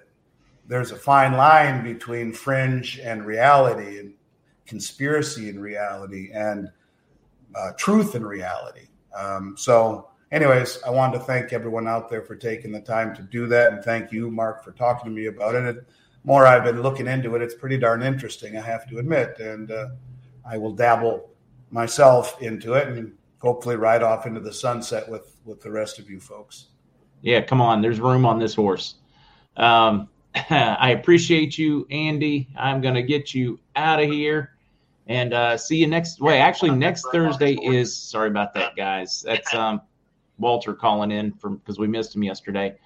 there's a fine line between fringe and reality and conspiracy and reality and uh, truth and reality. Um, so anyways, I wanted to thank everyone out there for taking the time to do that. And thank you, Mark, for talking to me about it. And more I've been looking into it. It's pretty darn interesting, I have to admit. And uh, I will dabble myself into it and hopefully ride off into the sunset with, with the rest of you folks. Yeah, come on. There's room on this horse. Um, I appreciate you, Andy. I'm going to get you out of here. And uh, see you next – wait, actually, next Thursday is – sorry about that, guys. That's um, Walter calling in from because we missed him yesterday.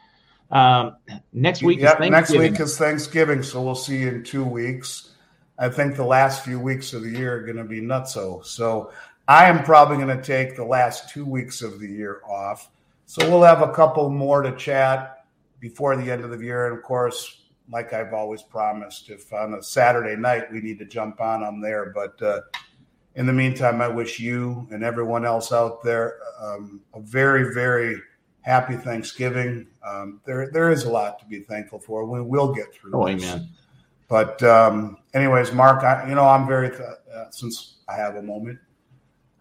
Um, next week yep, is Thanksgiving. Next week is Thanksgiving, so we'll see you in two weeks. I think the last few weeks of the year are going to be nutso. So I am probably going to take the last two weeks of the year off. So we'll have a couple more to chat before the end of the year. And, of course – like I've always promised, if on a Saturday night we need to jump on, I'm there. But uh, in the meantime, I wish you and everyone else out there um, a very, very happy Thanksgiving. Um, there, there is a lot to be thankful for. We will get through oh, this. Amen. But um, anyways, Mark, I, you know, I'm very, th- uh, since I have a moment,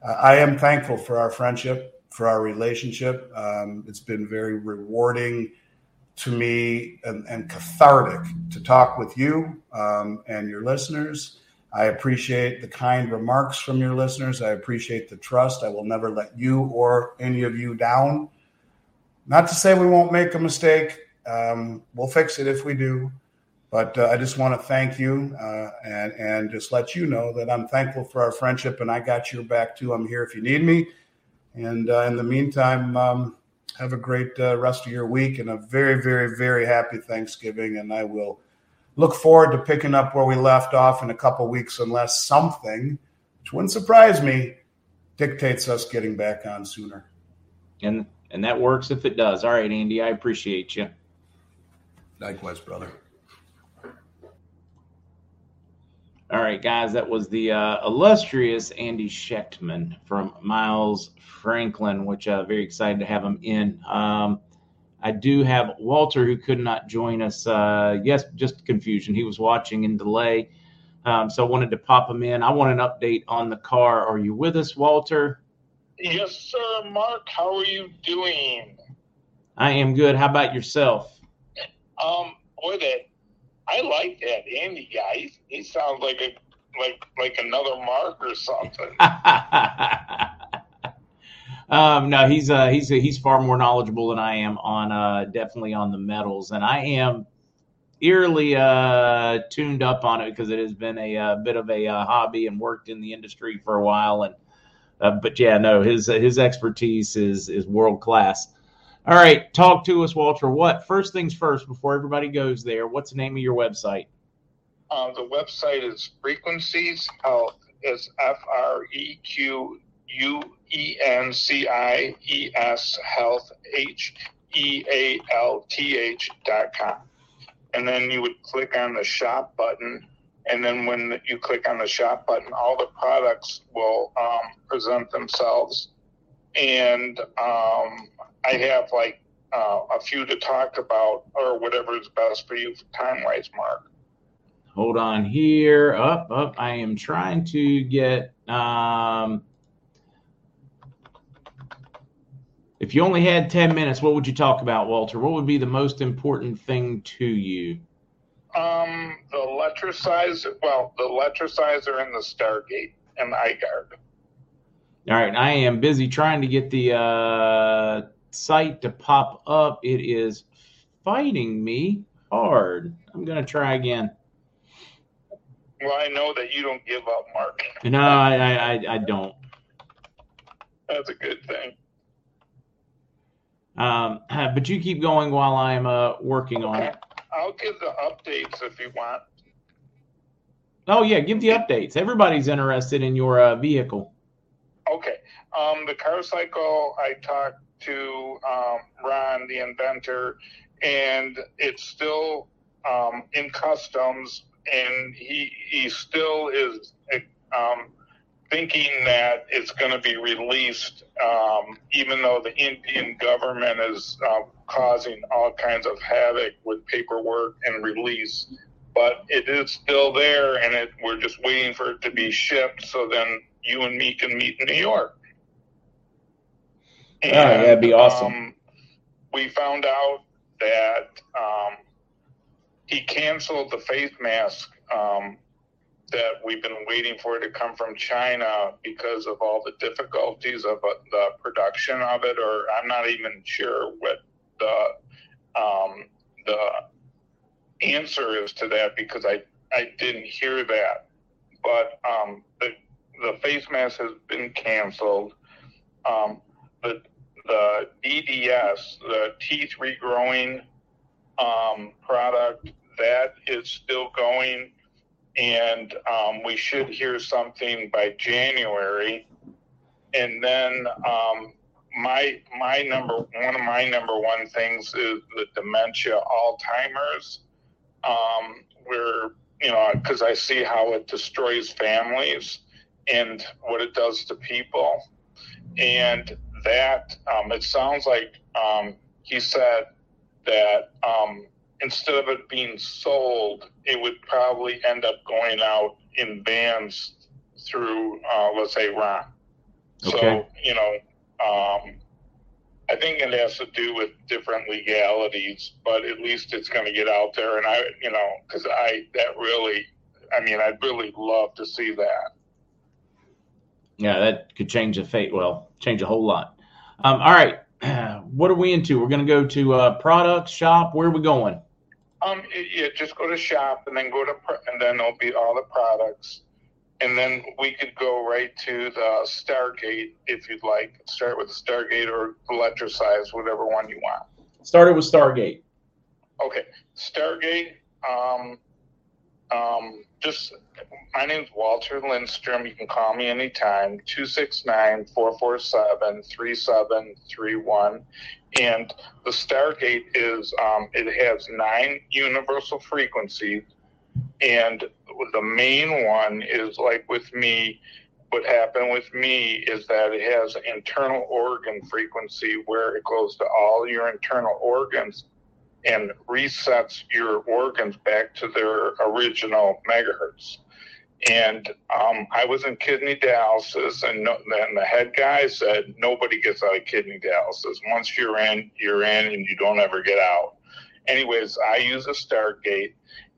uh, I am thankful for our friendship, for our relationship. Um, it's been very rewarding to me and, and cathartic to talk with you um, and your listeners. I appreciate the kind remarks from your listeners. I appreciate the trust. I will never let you or any of you down. Not to say we won't make a mistake. Um, we'll fix it if we do. But uh, I just want to thank you uh, and, and just let you know that I'm thankful for our friendship, and I got your back too. I'm here if you need me. And uh, in the meantime, um, have a great uh, rest of your week and a very, very, very happy Thanksgiving. And I will look forward to picking up where we left off in a couple weeks, unless something, which wouldn't surprise me, dictates us getting back on sooner. And and that works if it does. All right, Andy, I appreciate you. Likewise, brother. All right, guys, that was the uh, illustrious Andy Schechtman from Miles Franklin, which I'm uh, very excited to have him in. Um, I do have Walter, who could not join us. Uh, yes, just confusion. He was watching in delay, um, so I wanted to pop him in. I want an update on the car. Are you with us, Walter? Yes, sir, Mark. How are you doing? I am good. How about yourself? Um, with it. I like that Andy guy. He, he sounds like a like like another Mark or something. um, no, he's uh, he's he's far more knowledgeable than I am on uh, definitely on the metals, and I am eerily uh, tuned up on it because it has been a, a bit of a uh, hobby and worked in the industry for a while. And uh, but yeah, no, his his expertise is is world class. All right, talk to us, Walter. What first things first before everybody goes there? What's the name of your website? Uh, the website is Frequencies Health. It's F R E Q U E N C I E S Health H E A L T H dot com. And then you would click on the shop button, and then when you click on the shop button, all the products will um, present themselves, and um, I have like uh, a few to talk about, or whatever is best for you time-wise, Mark. Hold on here. Up, up. I am trying to get. Um, if you only had ten minutes, what would you talk about, Walter? What would be the most important thing to you? Um, the electrocyzer. Well, the electrocyzer and the Stargate and iGuard. All right, I am busy trying to get the uh, site to pop up. It is fighting me hard. I'm going to try again. Well, I know that you don't give up, Mark. No, I, I, I don't. That's a good thing. Um, but you keep going while I'm uh, working on it. I'll give the updates if you want. Oh, yeah, give the updates. Everybody's interested in your uh, vehicle. Okay. Um, the car cycle, I talked to um, Ron, the inventor, and it's still um, in customs, and he he still is um, thinking that it's going to be released, um, even though the Indian government is uh, causing all kinds of havoc with paperwork and release. But it is still there, and it, we're just waiting for it to be shipped, so then you and me can meet in New York. And, oh, that'd be awesome. Um, we found out that um, he canceled the face mask um, that we've been waiting for to come from China because of all the difficulties of uh, the production of it, or I'm not even sure what the um, the answer as to that because I, I didn't hear that. But um, the the face mask has been canceled. Um, the the D D S, the teeth regrowing um, product, that is still going, and um, we should hear something by January. And then um, my my number one of my number one things is the dementia, Alzheimer's. Um, we're you know, because I see how it destroys families and what it does to people. And that, um, it sounds like um, he said that um, instead of it being sold, it would probably end up going out in vans through, uh, let's say, R O M. Okay. So, you know, um, I think it has to do with different legalities, but at least it's going to get out there. And I, you know, because I, that really, I mean, I'd really love to see that. Yeah, that could change the fate. Well, change a whole lot. Um, all right. What are we into? We're going to go to uh, products, shop. Where are we going? Um, yeah, just go to shop and then go to, pr- and then it'll be all the products. And then we could go right to the Stargate if you'd like. Start with the Stargate or Electrocise, whatever one you want. Started with Stargate. Okay. Stargate, um, um, just, my name's Walter Lindstrom. You can call me anytime, two six nine, four four seven, three seven three one. And the Stargate is, um, it has nine universal frequencies. And the main one is, like with me, what happened with me is that it has internal organ frequency where it goes to all your internal organs and resets your organs back to their original megahertz. And um, I was in kidney dialysis, and no, then the head guy said, nobody gets out of kidney dialysis. Once you're in, you're in, and you don't ever get out. Anyways, I use a Stargate.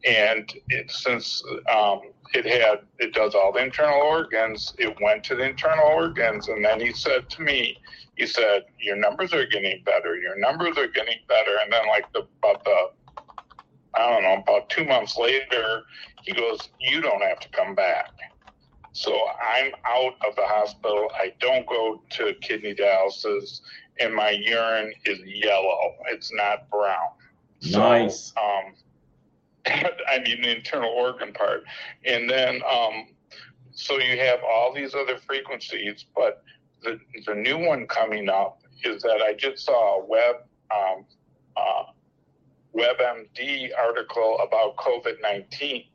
And it, since um, it had, it does all the internal organs, it went to the internal organs. And then he said to me, he said, your numbers are getting better. Your numbers are getting better. And then like the, about the, I don't know, about two months later, he goes, you don't have to come back. So I'm out of the hospital. I don't go to kidney dialysis and my urine is yellow. It's not brown. Nice. So, um, I mean, the internal organ part. And then, um, so you have all these other frequencies, but the the new one coming up is that I just saw a web, um, uh, WebMD article about COVID nineteen,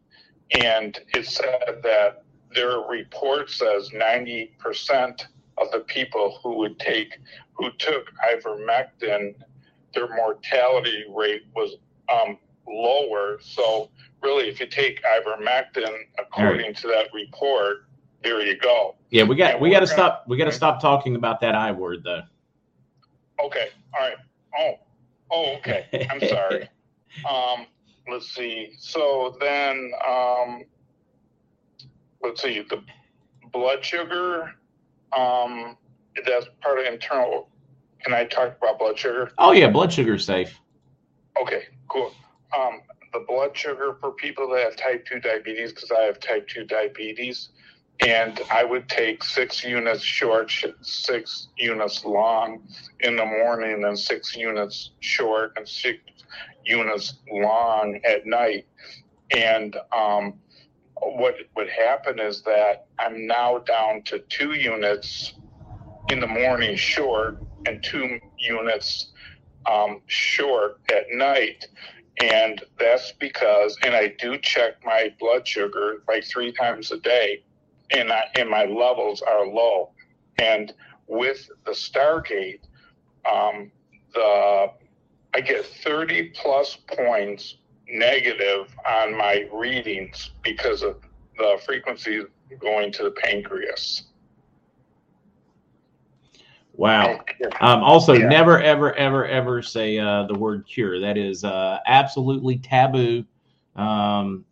and it said that their report says ninety percent of the people who would take, who took ivermectin, their mortality rate was, um, lower. So really, if you take ivermectin according right. to that report, there you go. Yeah, we got and we got to gonna, stop we got to stop talking about that I word though. Okay. All right. Oh. Oh, okay. I'm sorry. um let's see. So then um let's see, the blood sugar, um that's part of internal. Can I talk about blood sugar? Oh yeah, blood sugar is safe. Okay, cool. Um, the blood sugar for people that have type two diabetes, because I have type two diabetes, and I would take six units short, six units long in the morning, and six units short and six units long at night. And um, what would happen is that I'm now down to two units in the morning short and two units um, short at night. And that's because, and I do check my blood sugar like three times a day, and I, and my levels are low. And with the Stargate, um, the I get thirty plus points negative on my readings because of the frequencies going to the pancreas. Wow. Um, also, yeah. never, ever, ever, ever say uh, the word cure. That is uh, absolutely taboo. Um,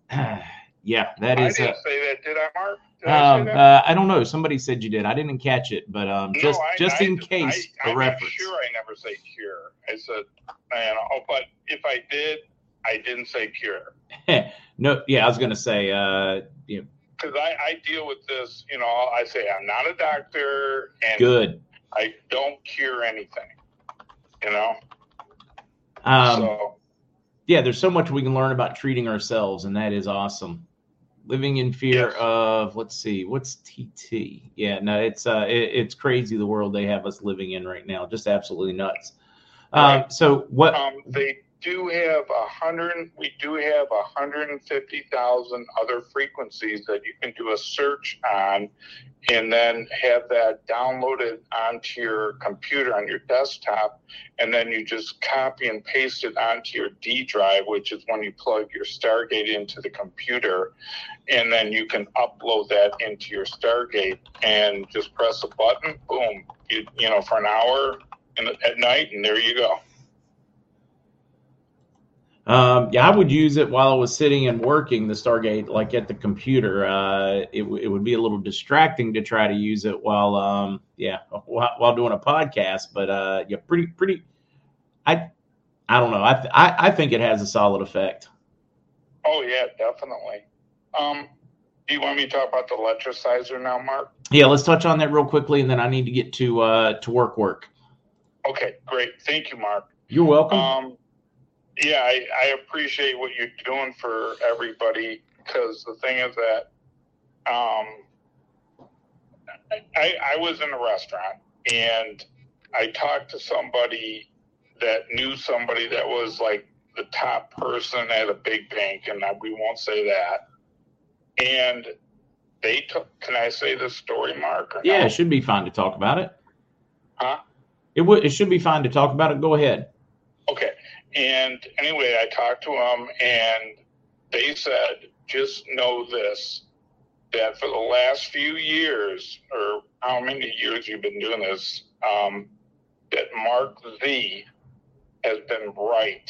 yeah, that is. I didn't uh, say that, did I, Mark? Did um, I, that? Uh, I don't know. Somebody said you did. I didn't catch it, but um, no, just I, just I, in I, case, I, I, for I'm reference. I'm sure I never say cure. I said, man, oh, but if I did, I didn't say cure. No, yeah, I was going to say, uh, you know, because I, I deal with this, you know, I say I'm not a doctor and good. I don't cure anything, you know. Um, so. Yeah, there's so much we can learn about treating ourselves, and that is awesome. Living in fear yes. of, let's see, what's T T? Yeah, no, it's uh, it, it's crazy the world they have us living in right now, just absolutely nuts. Right. Um, so what um, they do have a hundred, we do have a hundred and fifty thousand other frequencies that you can do a search on, and then have that downloaded onto your computer on your desktop, and then you just copy and paste it onto your D drive, which is when you plug your Stargate into the computer, and then you can upload that into your Stargate and just press a button, boom, you, you know, for an hour and at night, and there you go. Um, yeah, I would use it while I was sitting and working the Stargate, like at the computer. Uh, it, it would be a little distracting to try to use it while, um, yeah, while, while doing a podcast. But uh, yeah, pretty, pretty. I, I don't know. I, th- I, I think it has a solid effect. Oh yeah, definitely. Um, do you want me to talk about the electrocyzer now, Mark? Yeah, let's touch on that real quickly, and then I need to get to uh, to work work. Okay, great. Thank you, Mark. You're welcome. Um, Yeah, I, I appreciate what you're doing for everybody, because the thing is that um, I, I was in a restaurant and I talked to somebody that knew somebody that was like the top person at a big bank, and I, we won't say that. And they took, can I say this story, Mark? Or yeah, no? It should be fine to talk about it. Huh? It w- It should be fine to talk about it. Go ahead. Okay. And anyway, I talked to them, and they said, just know this, that for the last few years, or how many years you've been doing this, um, that Mark Z has been right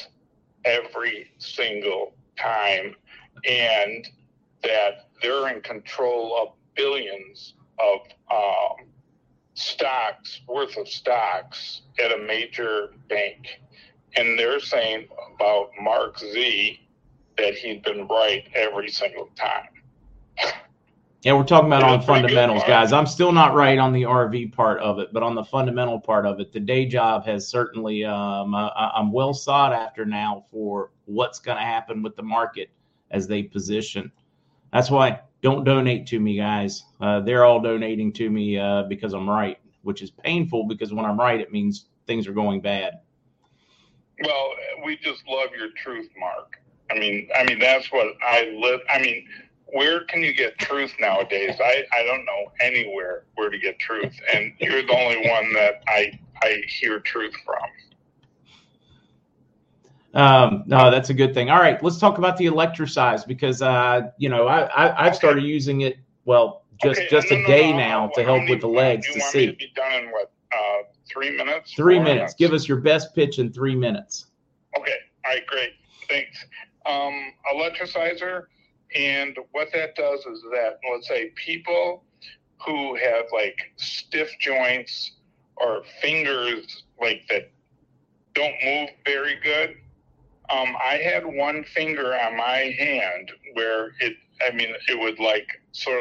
every single time, and that they're in control of billions of um, stocks, worth of stocks at a major bank. And they're saying about Mark Z that he's been right every single time. Yeah, we're talking about on fundamentals, guys. I'm still not right on the R V part of it, but on the fundamental part of it, the day job has certainly, um, I, I'm well sought after now for what's going to happen with the market as they position. That's why don't donate to me, guys. Uh, they're all donating to me uh, because I'm right, which is painful because when I'm right, it means things are going bad. Well, we just love your truth, Mark. I mean, I mean that's what I live. I mean, where can you get truth nowadays? I, I don't know anywhere where to get truth, and you're the only one that I I hear truth from. Um, no, that's a good thing. All right, let's talk about the electricize because uh, you know, I, I I've okay. started using it. Well, just okay. just no, a no, day no, now no, to help need, with the legs you to want see. Me to be done in what? Uh, three minutes? Three minutes. minutes. Give us your best pitch in three minutes. Okay. All right, great. Thanks. Um, electrocyzer, and what that does is that, let's say, people who have, like, stiff joints or fingers, like, that don't move very good. Um, I had one finger on my hand where it, I mean, it would, like, sort of